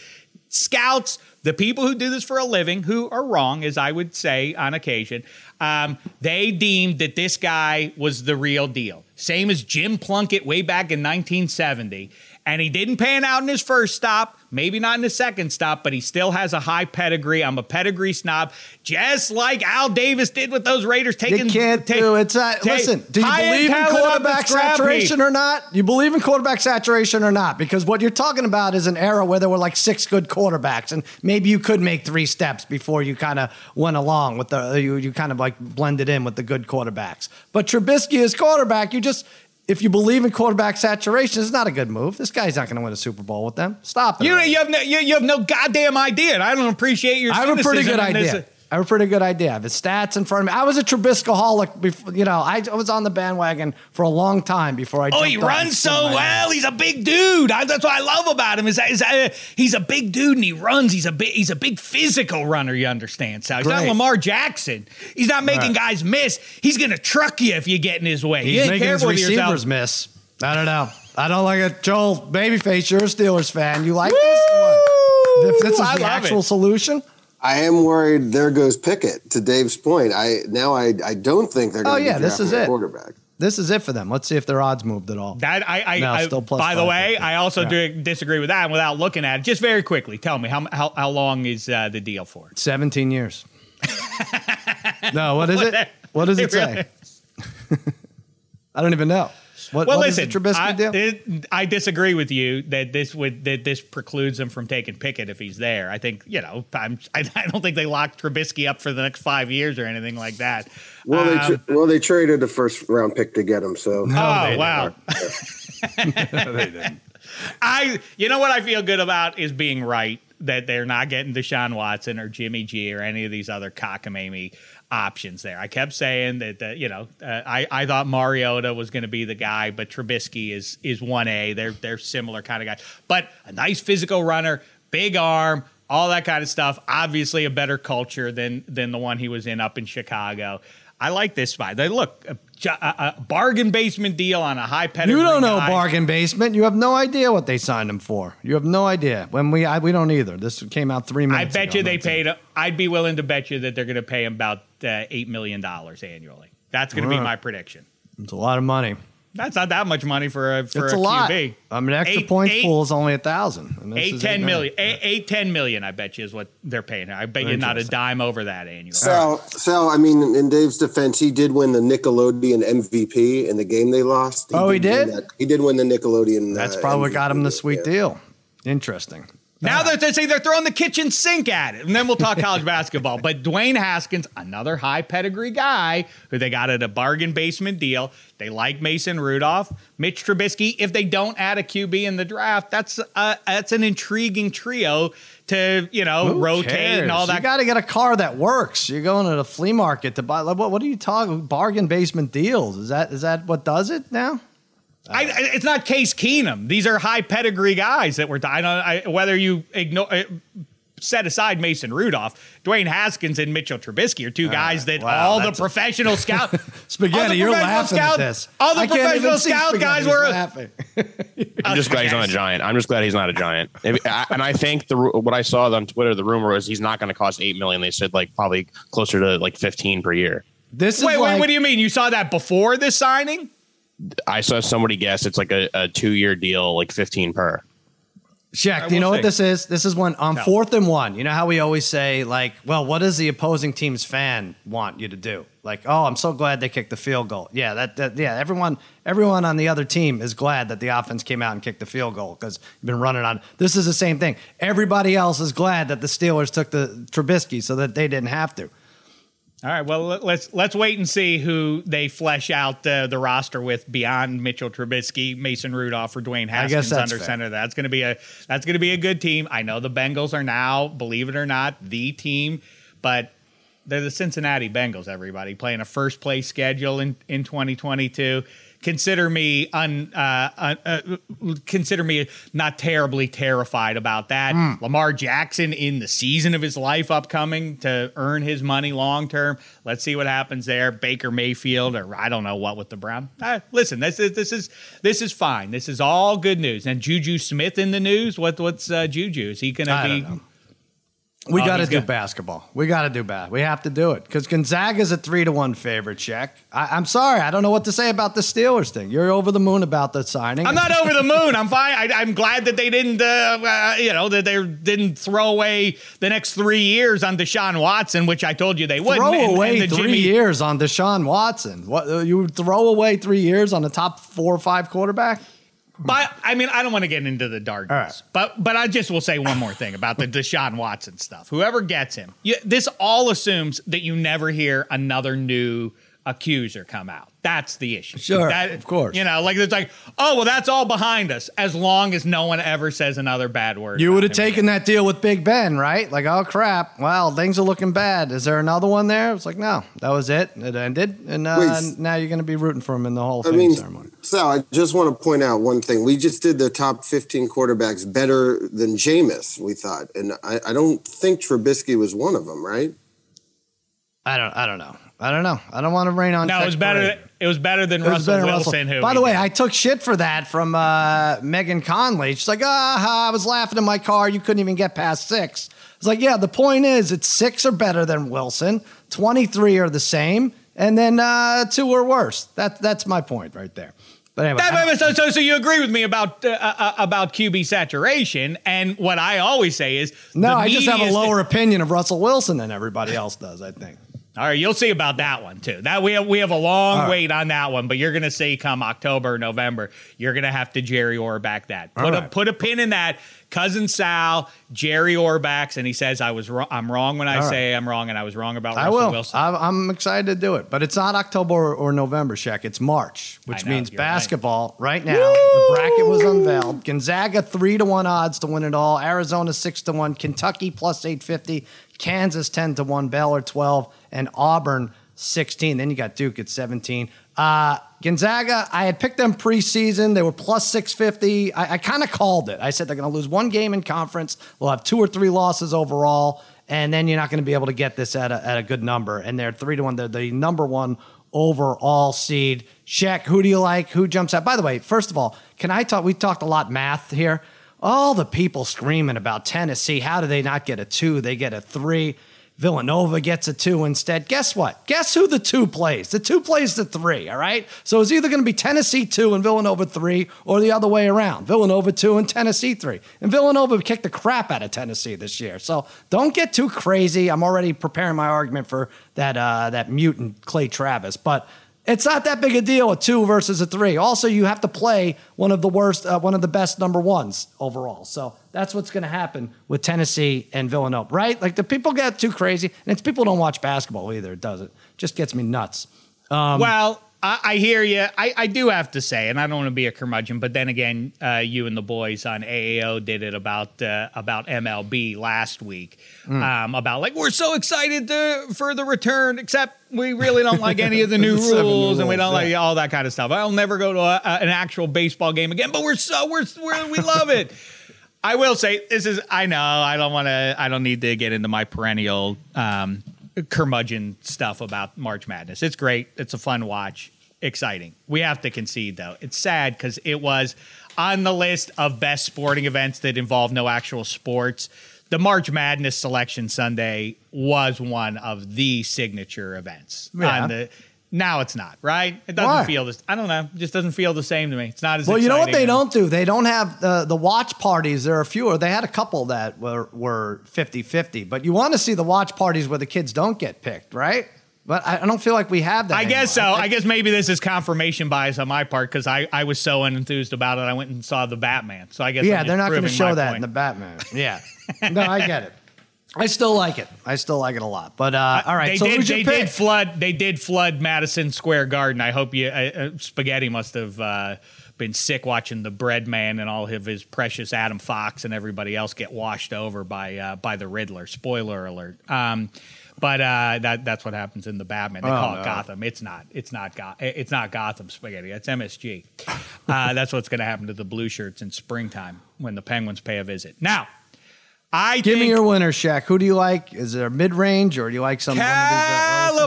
scouts, the people who do this for a living, who are wrong, as I would say on occasion, um, they deemed that this guy was the real deal. Same as Jim Plunkett way back in nineteen seventy. And he didn't pan out in his first stop, maybe not in his second stop, but he still has a high pedigree. I'm a pedigree snob, just like Al Davis did with those Raiders. Taking, you can't take, do it. Uh, take, listen, do you believe in quarterback saturation or not? You believe in quarterback saturation or not? Because what you're talking about is an era where there were like six good quarterbacks, and maybe you could make three steps before you kind of went along with the, you, you kind of like blended in with the good quarterbacks. But Trubisky is quarterback. You just... If you believe in quarterback saturation, it's not a good move. This guy's not going to win a Super Bowl with them. Stop it. You, you, have no, you, you have no goddamn idea, and I don't appreciate your I have a pretty good idea. This. I have a pretty good idea. I have his stats in front of me. I was a Trubiscoholic before, you know, I was on the bandwagon for a long time before I jumped. Oh, he runs so well. Head. He's a big dude. I, that's what I love about him is that, is that uh, he's a big dude and he runs. He's a big, he's a big physical runner, you understand, Sal. He's Great. not Lamar Jackson. He's not making right. guys miss. He's going to truck you if you get in his way. He's you making his receivers yourself. miss. I don't know. I don't like it. Joel, babyface, you're a Steelers fan. You like Woo! this one? If this is I the actual it. solution? I am worried. There goes Pickett. To Dave's point, I now I, I don't think they're going to oh, yeah, be drafting a quarterback. This is it for them. Let's see if their odds moved at all. That I, I, no, I still plus by the way, fifty. I also yeah. do disagree with that. And without looking at it, just very quickly, tell me how how, how long is uh, the deal for? seventeen years. No, what is what it? What does it, it say? Really? I don't even know. What, well, what listen, does Trubisky I, do? It, I disagree with you that this would that this precludes him from taking Pickett if he's there. I think you know. I'm, I, I don't think they locked Trubisky up for the next five years or anything like that. Well, um, they tra- well they traded a first round pick to get him. So no, oh wow, no, they didn't. I you know what I feel good about is being right that they're not getting Deshaun Watson or Jimmy G or any of these other cockamamie options there. I kept saying that, that you know, uh, I, I thought Mariota was going to be the guy, but Trubisky is is one A. They're, they're similar kind of guys. But a nice physical runner, big arm, all that kind of stuff. Obviously a better culture than than the one he was in up in Chicago. I like this spot. They look, a, a, a bargain basement deal on a high pedigree. You don't know guy. Bargain basement. You have no idea what they signed him for. You have no idea. When we I, we don't either. This came out three minutes ago. I bet ago, you they paid. A, I'd be willing to bet you that they're going to pay him about uh, eight million dollars annually. That's going right. to be my prediction. It's a lot of money. That's not that much money for a for it's a, a lot. Q B. I mean, extra eight, points eight, pool is only a thousand. Eight ten eight million. Eight, eight ten million. I bet you is what they're paying. I bet you not a dime over that annually. So, so I mean, in Dave's defense, he did win the Nickelodeon M V P in the game they lost. He oh, did he did. He did win the Nickelodeon. That's uh, probably what got him the sweet yeah. deal. Interesting. Now they're, they're saying they're throwing the kitchen sink at it, and then we'll talk college basketball. But Dwayne Haskins, another high pedigree guy who they got at a bargain basement deal. They like Mason Rudolph, Mitch Trubisky. If they don't add a Q B in the draft, that's uh, that's an intriguing trio to you know who rotate cares? And all that. You got to get a car that works. You're going to the flea market to buy. Like, what, what are you talking? Bargain basement deals? Is that is that what does it now? I, it's not Case Keenum. These are high pedigree guys that we're talking about. Whether you ignore, set aside Mason Rudolph, Dwayne Haskins and Mitchell Trubisky are two guys uh, that wow, all the professional a- scout spaghetti. You're laughing scout, at this. All the I professional scout guys were laughing. I'm just glad he's not a giant. I'm just glad he's not a giant. If, I, and I think the what I saw on Twitter, the rumor was he's not going to cost eight million. They said like probably closer to like fifteen per year. This is wait, like, wait. What do you mean? You saw that before this signing? I saw somebody guess it's like a, a two-year deal, like fifteen per. Shaq, do you know what this is? This is when on um, fourth and one. You know how we always say, like, well, what does the opposing team's fan want you to do? Like, oh, I'm so glad they kicked the field goal. Yeah, that, that yeah, everyone everyone on the other team is glad that the offense came out and kicked the field goal because you've been running on. This is the same thing. Everybody else is glad that the Steelers took the Trubisky so that they didn't have to. All right, well, let's let's wait and see who they flesh out uh, the roster with beyond Mitchell Trubisky, Mason Rudolph, or Dwayne Haskins under fair. Center. That's going to be a that's going to be a good team. I know the Bengals are now, believe it or not, the team, but they're the Cincinnati Bengals. Everybody playing a first place schedule in, in twenty twenty-two. Consider me un, uh, un uh, consider me not terribly terrified about that. Mm. Lamar Jackson in the season of his life upcoming to earn his money long term. Let's see what happens there. Baker Mayfield or I don't know what with the Brown. Uh, listen, this is this is this is fine. This is all good news. And Juju Smith in the news. What what's uh, Juju? Is he going to be? Don't know. We oh, got to do good. basketball. We got to do bad. We have to do it because Gonzaga's a three to one favorite. Shaq, I, I'm sorry, I don't know what to say about the Steelers thing. You're over the moon about the signing. I'm not over the moon. I'm fine. I, I'm glad that they didn't, uh, uh, you know, that they didn't throw away the next three years on Deshaun Watson, which I told you they wouldn't. Throw and, away and the three Jimmy- years on Deshaun Watson. What you throw away three years on the top four or five quarterback? But I mean, I don't want to get into the darkness, right. but but I just will say one more thing about the Deshaun Watson stuff. Whoever gets him, you, this all assumes that you never hear another new accuser come out. That's the issue. Sure, that, of course. You know, like it's like, oh, well, that's all behind us as long as no one ever says another bad word. You would have taken that deal with Big Ben, right? Like, oh, crap. Wow, things are looking bad. Is there another one there? It's like, no, that was it. It ended. And uh, Wait, now you're going to be rooting for him in the Hall of Fame ceremony. Sal, I just want to point out one thing. We just did the top fifteen quarterbacks better than Jameis, we thought. And I, I don't think Trubisky was one of them, right? I don't. I don't know. I don't know. I don't want to rain on. No, it was better. Than, it was better than was Russell better Wilson. Russell. Who, by the way, did. I took shit for that from uh, Megan Conley. She's like, "Ah, I was laughing in my car. You couldn't even get past six." I was like, "Yeah, the point is, it's six or better than Wilson. twenty-three are the same, and then uh, two or worse." That that's my point right there. But anyway, that, so, so so you agree with me about uh, uh, about Q B saturation, and what I always say is, no, I just have a lower th- opinion of Russell Wilson than everybody else does. I think. All right, you'll see about that one too. That we have we have a long right. wait on that one, but you're gonna see come October, November, you're gonna have to Jerry Orbach that. Put right. a put a pin in that. Cousin Sal, Jerry Orbachs, and he says I was wrong. I'm wrong when I All say right. I'm wrong, and I was wrong about Russell I will. Wilson. I, I'm excited to do it, but it's not October or, or November, Shaq. It's March, which know, means basketball right, right now. Woo! The bracket was unveiled. Gonzaga three to one odds to win it all. Arizona six to one. Kentucky plus eight fifty. Kansas ten to one. Baylor twelve, and Auburn sixteen. Then you got Duke at seventeen. Uh, Gonzaga, I had picked them preseason. They were plus six fifty. I, I kind of called it. I said they're going to lose one game in conference. They'll have two or three losses overall, and then you're not going to be able to get this at a, at a good number. And they're three to one. They're the number one overall seed. Shaq, who do you like? Who jumps out? By the way, first of all, can I talk? We talked a lot math here. All the people screaming about Tennessee. How do they not get a two? They get a three. Villanova gets a two instead. Guess what? Guess who the two plays? The two plays the three, all right? So it's either going to be Tennessee two and Villanova three or the other way around. Villanova two and Tennessee three. And Villanova kicked the crap out of Tennessee this year. So don't get too crazy. I'm already preparing my argument for that uh, that mutant Clay Travis. But it's not that big a deal, a two versus a three. Also, you have to play one of the worst, uh, one of the best number ones overall. So that's what's going to happen with Tennessee and Villanova, right? Like, the people get too crazy, and it's people don't watch basketball either, does it? Just gets me nuts. Um, well, I, I hear you. I, I do have to say, and I don't want to be a curmudgeon, but then again, uh, you and the boys on A A O did it about uh, about M L B last week, mm. um, about like, we're so excited to, for the return, except we really don't like any of the new rules, rules, and we don't yeah. like all that kind of stuff. I'll never go to a, a, an actual baseball game again, but we're so we're, we're we love it. I will say this is, I know I don't want to, I don't need to get into my perennial um, curmudgeon stuff about March Madness. It's great. It's a fun watch. Exciting. We have to concede, though. It's sad because it was on the list of best sporting events that involve no actual sports. The March Madness selection Sunday was one of the signature events yeah. on the. Now it's not, right? It doesn't Why? feel this. I don't know. It just doesn't feel the same to me. It's not as well, exciting. Well, you know what they don't do? They don't have uh, the watch parties. There are fewer. They had a couple that were, were fifty-fifty. But you want to see the watch parties where the kids don't get picked, right? But I, I don't feel like we have that I anymore. guess so. I, I guess maybe this is confirmation bias on my part because I, I was so unenthused about it. I went and saw the Batman. So I guess Yeah, I'm they're not going to show that point. in the Batman. Yeah. No, I get it. I still like it. I still like it a lot. But uh, all right, they so did, who's your they pick? did flood. They did flood Madison Square Garden. I hope you. Uh, Spaghetti must have uh, been sick watching the Bread Man and all of his precious Adam Fox and everybody else get washed over by uh, by the Riddler. Spoiler alert. Um, but uh, that that's what happens in the Batman. They oh, call no. it Gotham. It's not. It's not. Go- it's not Gotham. Spaghetti. That's M S G. uh, that's what's going to happen to the blue shirts in springtime when the Penguins pay a visit. Now. I Give think, me your winner, Shaq. Who do you like? Is there a mid-range, or do you like some? Calipari.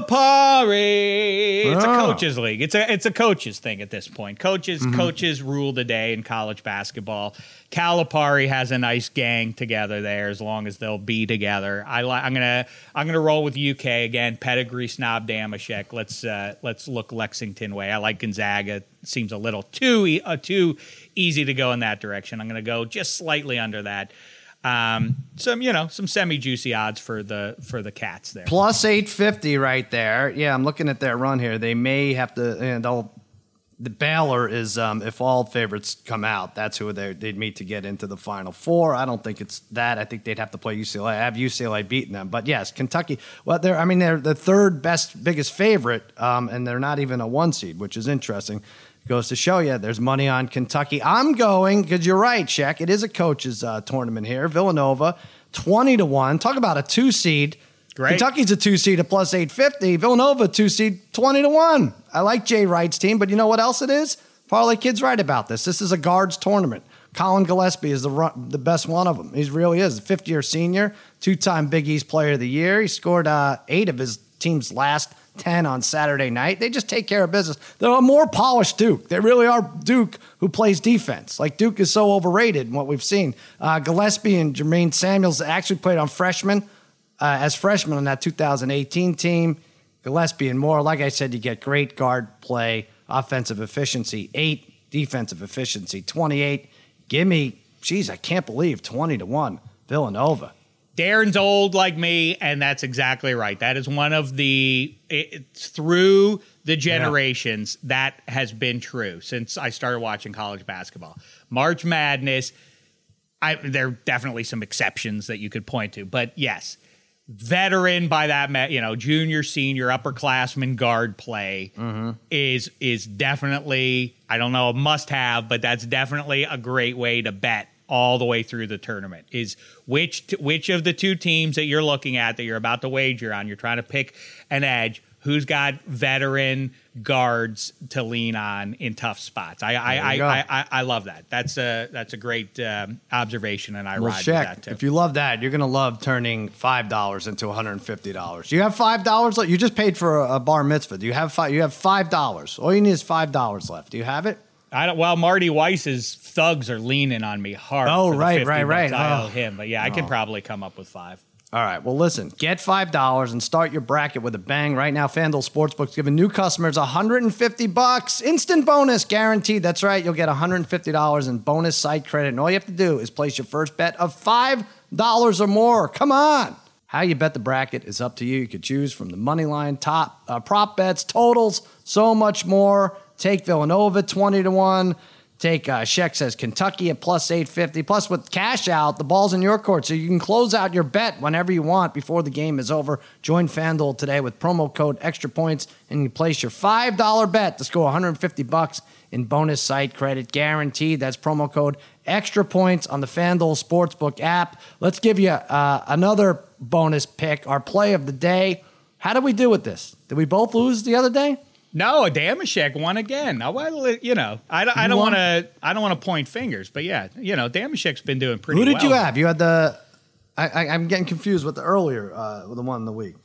It's oh. a coaches' league. It's a it's a coaches' thing at this point. Coaches mm-hmm. coaches rule the day in college basketball. Calipari has a nice gang together there, as long as they'll be together. I li- I'm gonna I'm gonna roll with U K again. Pedigree snob Dameshek. Let's uh, let's look Lexington way. I like Gonzaga. Seems a little too e- uh, too easy to go in that direction. I'm gonna go just slightly under that. Um, some, you know, some semi-juicy odds for the for the Cats there. Plus eight fifty right there. Yeah, I'm looking at their run here. They may have to, and they'll, the Baylor is, um, if all favorites come out, that's who they'd meet to get into the Final Four. I don't think it's that. I think they'd have to play U C L A. I have U C L A beating them. But yes, Kentucky, well, they're, I mean, they're the third best, biggest favorite, um, and they're not even a one seed, which is interesting. Goes to show you, there's money on Kentucky. I'm going, because you're right, Shaq. It is a coach's uh, tournament here. Villanova, twenty to one. Talk about a two-seed. Great. Kentucky's a two-seed at plus eight fifty. Villanova, two-seed, twenty to one. I like Jay Wright's team, but you know what else it is? Parlay Kid's right about this. This is a guards tournament. Colin Gillespie is the run, the best one of them. He really is. fifty-year senior, two-time Big East Player of the Year. He scored uh, eight of his team's last ten on Saturday night. They just take care of business. They're a more polished Duke. They really are Duke who plays defense. Like, Duke is so overrated in what we've seen. Uh, Gillespie and Jermaine Samuels actually played on freshmen, uh, as freshmen on that two thousand eighteen team. Gillespie and Moore, like I said, you get great guard play, offensive efficiency, eight, defensive efficiency, twenty-eight. Give me, geez, I can't believe twenty to one, Villanova. Darren's old like me, and that's exactly right. That is one of the, it, through the generations, yeah. that has been true since I started watching college basketball. March Madness, I, there are definitely some exceptions that you could point to, but yes, veteran by that, you know, junior, senior, upperclassman guard play mm-hmm. is is definitely, I don't know, a must-have, but that's definitely a great way to bet all the way through the tournament is which t- which of the two teams that you're looking at that you're about to wager on, you're trying to pick an edge, who's got veteran guards to lean on in tough spots. I I I, I, I I love that. That's a that's a great um, observation, and I well, ride Shaq, with that too. If you love that, you're gonna love turning five dollars into one hundred and fifty dollars. You have five dollars left. You just paid for a, a bar mitzvah. Do you have five? You have five dollars. All you need is five dollars left. Do you have it? I don't, well, Marty Weiss's thugs are leaning on me hard. Oh, right, right, right. I owe him. But yeah, I can probably come up with five. All right. Well, listen, get five dollars and start your bracket with a bang. Right now, FanDuel Sportsbook's giving new customers one hundred fifty bucks instant bonus guaranteed. That's right. You'll get one hundred fifty dollars in bonus site credit. And all you have to do is place your first bet of five dollars or more. Come on. How you bet the bracket is up to you. You could choose from the money line, top, uh, prop bets, totals, so much more. Take Villanova twenty to one. Take, uh, Sheck says, Kentucky at plus eight fifty. Plus, with cash out, the ball's in your court, so you can close out your bet whenever you want before the game is over. Join FanDuel today with promo code Extra Points, and you place your five dollar bet to score one hundred fifty bucks in bonus site credit guaranteed. That's promo code Extra Points on the FanDuel Sportsbook app. Let's give you uh, another bonus pick, our play of the day. How did we do with this? Did we both lose the other day? No, Dameshek won again. I, you know, I don't. I don't want to. I don't want to point fingers, but yeah, you know, Dameshek's been doing pretty well. Who did well. you have? You had the. I, I, I'm getting confused with the earlier, uh, with the one in the week.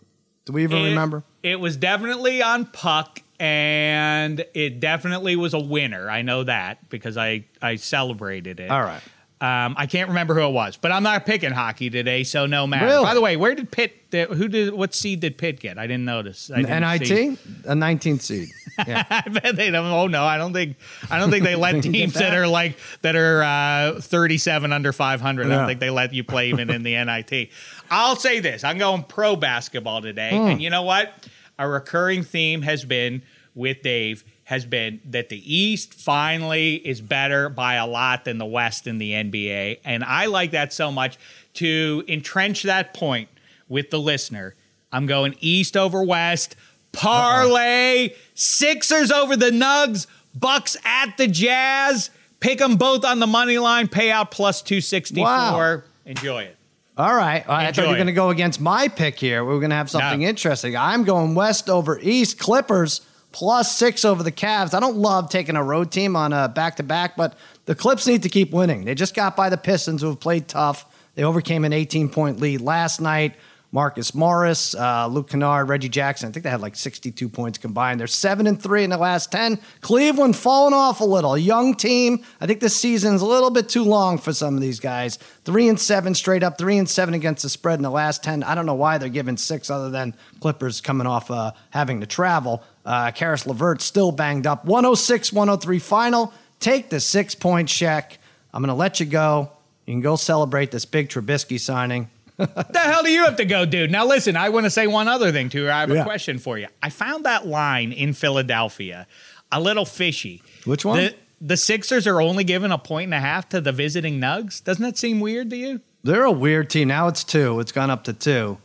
Do we even it, remember? It was definitely on Puck, and it definitely was a winner. I know that because I, I celebrated it. All right. Um, I can't remember who it was, but I'm not picking hockey today, so no matter. Really? By the way, where did Pitt? Who did? What seed did Pitt get? I didn't notice. I didn't N I T, see. A nineteenth seed. Yeah. I bet they don't. Oh no, I don't think. I don't think they let teams that. that are like that are uh, thirty-seven under five hundred. Yeah. I don't think they let you play even in the N I T. I'll say this: I'm going pro basketball today, hmm. and you know what? A recurring theme has been with Dave. has been that the East finally is better by a lot than the West in the N B A. And I like that so much. To entrench that point with the listener, I'm going East over West, parlay, uh-uh. Sixers over the Nugs, Bucks at the Jazz, pick them both on the money line, payout plus two sixty-four. Wow. Enjoy it. All right. All right. I thought you were going to go against my pick here. We were going to have something no. interesting. I'm going West over East, Clippers plus six over the Cavs. I don't love taking a road team on a back-to-back, but the Clips need to keep winning. They just got by the Pistons, who have played tough. They overcame an eighteen-point lead last night. Marcus Morris, uh, Luke Kennard, Reggie Jackson. I think they had like sixty-two points combined. They're seven and three in the last ten. Cleveland falling off a little. A young team. I think this season's a little bit too long for some of these guys. three and seven straight up. three and seven against the spread in the last ten. I don't know why they're giving six other than Clippers coming off uh, having to travel. Uh, Karis LeVert still banged up. one oh six one oh three final. Take the six-point check. I'm going to let you go. You can go celebrate this big Trubisky signing. What the hell do you have to go, dude? Now, listen, I want to say one other thing, too. I have a yeah. question for you. I found that line in Philadelphia a little fishy. Which one? The, the Sixers are only giving a point and a half to the visiting Nugs. Doesn't that seem weird to you? They're a weird team. Now it's two. It's gone up to two.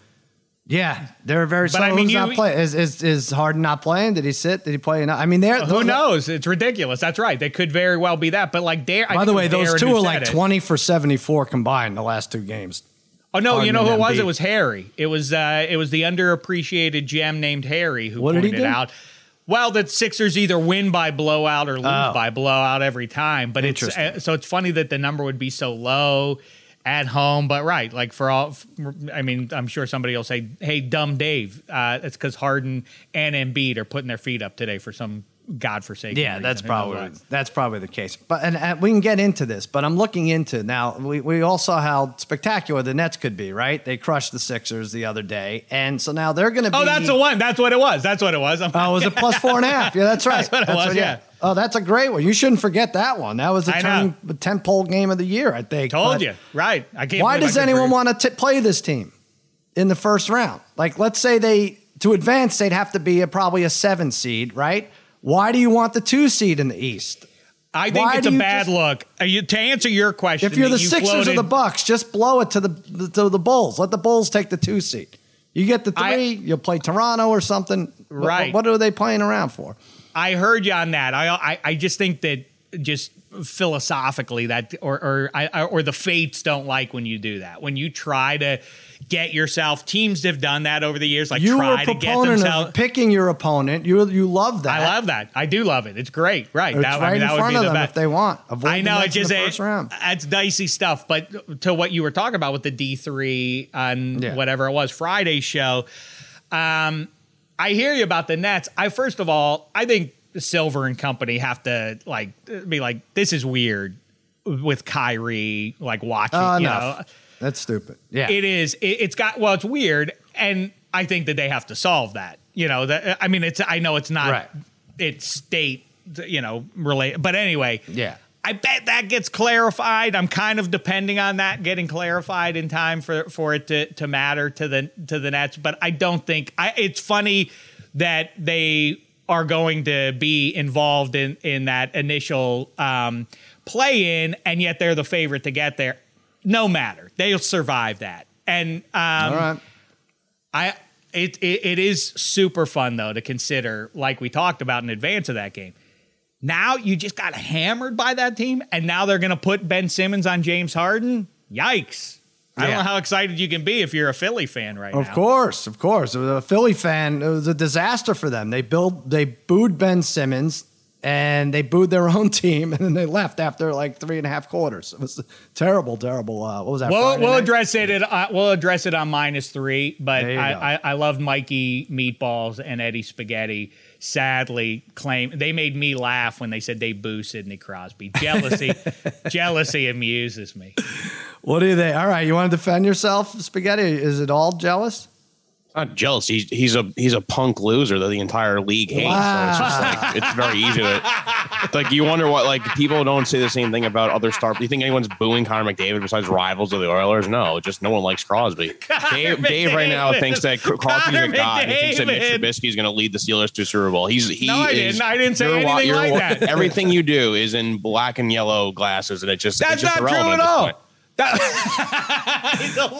Yeah, they're very. But so I mean, who's you, not play? Is is is Harden not playing? Did he sit? Did he play? I mean, they're who knows? It's ridiculous. That's right. They could very well be that. But like, they. By I the way, those two are like it. twenty for seventy-four combined the last two games. Oh no! Harden, you know who it was? It was Harry. It was uh, it was the underappreciated gem named Harry who what pointed did he do? out. Well, the Sixers either win by blowout or lose oh. by blowout every time. But it's uh, so it's funny that the number would be so low at home, but right, like for all, I mean, I'm sure somebody will say, hey, dumb Dave, uh, it's because Harden and Embiid are putting their feet up today for some godforsaken yeah, reason. Yeah, that's probably that's probably the case. But and, and we can get into this, but I'm looking into now, we, we all saw how spectacular the Nets could be, right? They crushed the Sixers the other day, and so now they're going to be... Oh, that's the one. That's what it was. That's what it was. Oh, uh, it was a plus four and a half. Yeah, that's right. That's what it that's was, what, yeah. yeah. Oh, that's a great one. You shouldn't forget that one. That was the turning, tentpole game of the year, I think. Told but you. Right. I can't Why does I anyone want to play this team in the first round? Like, let's say they, to advance, they'd have to be a, probably a seven seed, right? Why do you want the two seed in the East? I think Why it's a bad just, look. Are you, to answer your question, if you're the you Sixers floated, or the Bucks, just blow it to the to the Bulls. Let the Bulls take the two seed. You get the three, I, you'll play Toronto or something. Right. What, what are they playing around for? I heard you on that. I I, I just think that just philosophically that or or I, or the fates don't like when you do that. When you try to get yourself, teams have done that over the years. Like you try to get themselves of picking your opponent. You you love that. I love that. I do love it. It's great. Right. It's that, right I mean, that in front would be of the them best. If they want. Avoid I know it's just it's dicey stuff. But to what you were talking about with the D three on yeah. whatever it was Friday show, um, I hear you about the Nets. I first of all, I think Silver and company have to like be like this is weird with Kyrie like watching. Uh, you know. That's stupid. Yeah, it is. It, it's got, well, it's weird. And I think that they have to solve that, you know, that, I mean, it's, I know it's not, right. it's state, you know, related, but anyway, yeah, I bet that gets clarified. I'm kind of depending on that getting clarified in time for, for it to, to matter to the, to the Nets. But I don't think I, it's funny that they are going to be involved in, in that initial um, play in, and yet they're the favorite to get there. No matter, they'll survive that. And um, All right. I it, it it is super fun though to consider, like we talked about in advance of that game. Now you just got hammered by that team, and now they're going to put Ben Simmons on James Harden. Yikes! Yeah. I don't know how excited you can be if you're a Philly fan right now. Of course, of course, a Philly fan. It was a disaster for them. They built, they booed Ben Simmons. And they booed their own team, and then they left after like three and a half quarters. It was terrible, terrible. Uh, what was that? We'll, we'll address it. At, uh, we'll address it on minus three. But I, I, I loved Mikey Meatballs and Eddie Spaghetti. Sadly, claim they made me laugh when they said they boo Sidney Crosby. Jealousy, jealousy amuses me. What do they? All right, you want to defend yourself, Spaghetti? Is it all jealous? Not jealous. He's, he's a he's a punk loser that the entire league hates. Wow. So it's, just like, it's very easy to it's like you wonder what like people don't say the same thing about other stars. Do you think anyone's booing Connor McDavid besides rivals of the Oilers? No, just no one likes Crosby. Dave, Dave right now thinks that Crosby's a god. He thinks that Mitch Trubisky's going to lead the Steelers to Super Bowl. He's he. No, I is, didn't. I didn't say anything wa- like wa- that. Everything you do is in black and yellow glasses, and it just that's it's just not true at all. Point.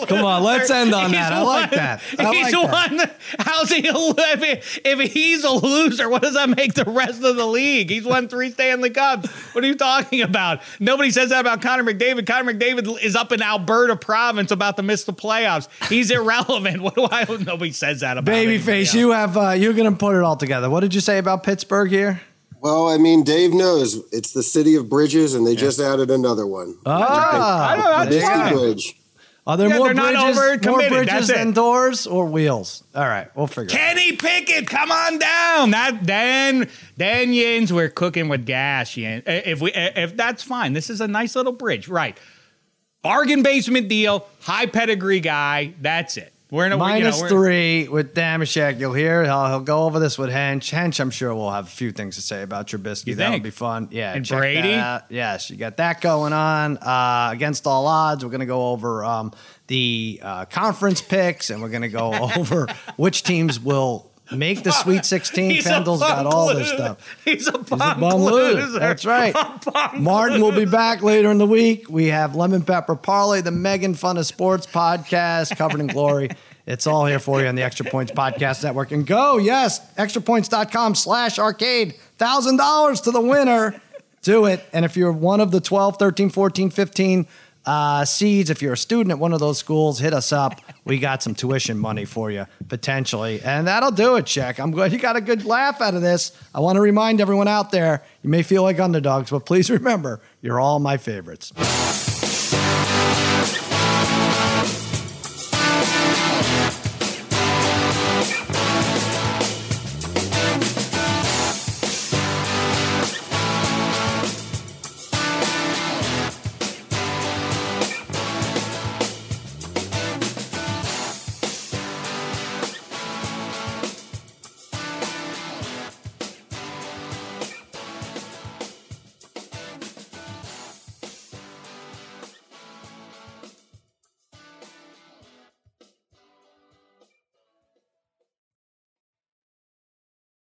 Come on, let's end on he's that. Won, I like that. I he's like one. That. How's he? If, if he's a loser, what does that make the rest of the league? He's won three Stanley Cups. What are you talking about? Nobody says that about Connor McDavid. Connor McDavid is up in Alberta province about to miss the playoffs. He's irrelevant. What do I? Nobody says that about Babyface. You have uh, you're going to put it all together. What did you say about Pittsburgh here? Well, I mean, Dave knows it's the city of bridges, and they yeah. just added another one. Oh, I don't know. That's bridge. Are there yeah, more bridges, more bridges than doors or wheels? All right, we'll figure it out. Kenny Pickett, come on down. That then, then Yins, we're cooking with gas. Yin. If we, if that's fine, this is a nice little bridge, right? Bargain basement deal, high pedigree guy. That's it. We're in a, Minus you know, we're three with Dameshek. You'll hear he'll, he'll go over this with Hench. Hench, I'm sure we'll have a few things to say about Trubisky. That'll be fun. Yeah, and Brady. Yes, you got that going on. Uh, against all odds, we're going to go over um, the uh, conference picks, and we're going to go over which teams will make the Sweet sixteen. FanDuel's got all loser. This stuff. He's a bum, He's a bum loser. loser. That's right. Martin loser. will be back later in the week. We have Lemon Pepper Parlay, the Megan Fun of Sports podcast, covered in glory. It's all here for you on the Extra Points Podcast Network. And go, yes, extrapoints.com slash arcade. one thousand dollars to the winner. Do it. And if you're one of the twelve, thirteen, fourteen, fifteen Uh, seeds, if you're a student at one of those schools, hit us up. We got some tuition money for you, potentially. And that'll do it, Shaq. I'm glad you got a good laugh out of this. I want to remind everyone out there, you may feel like underdogs, but please remember, you're all my favorites.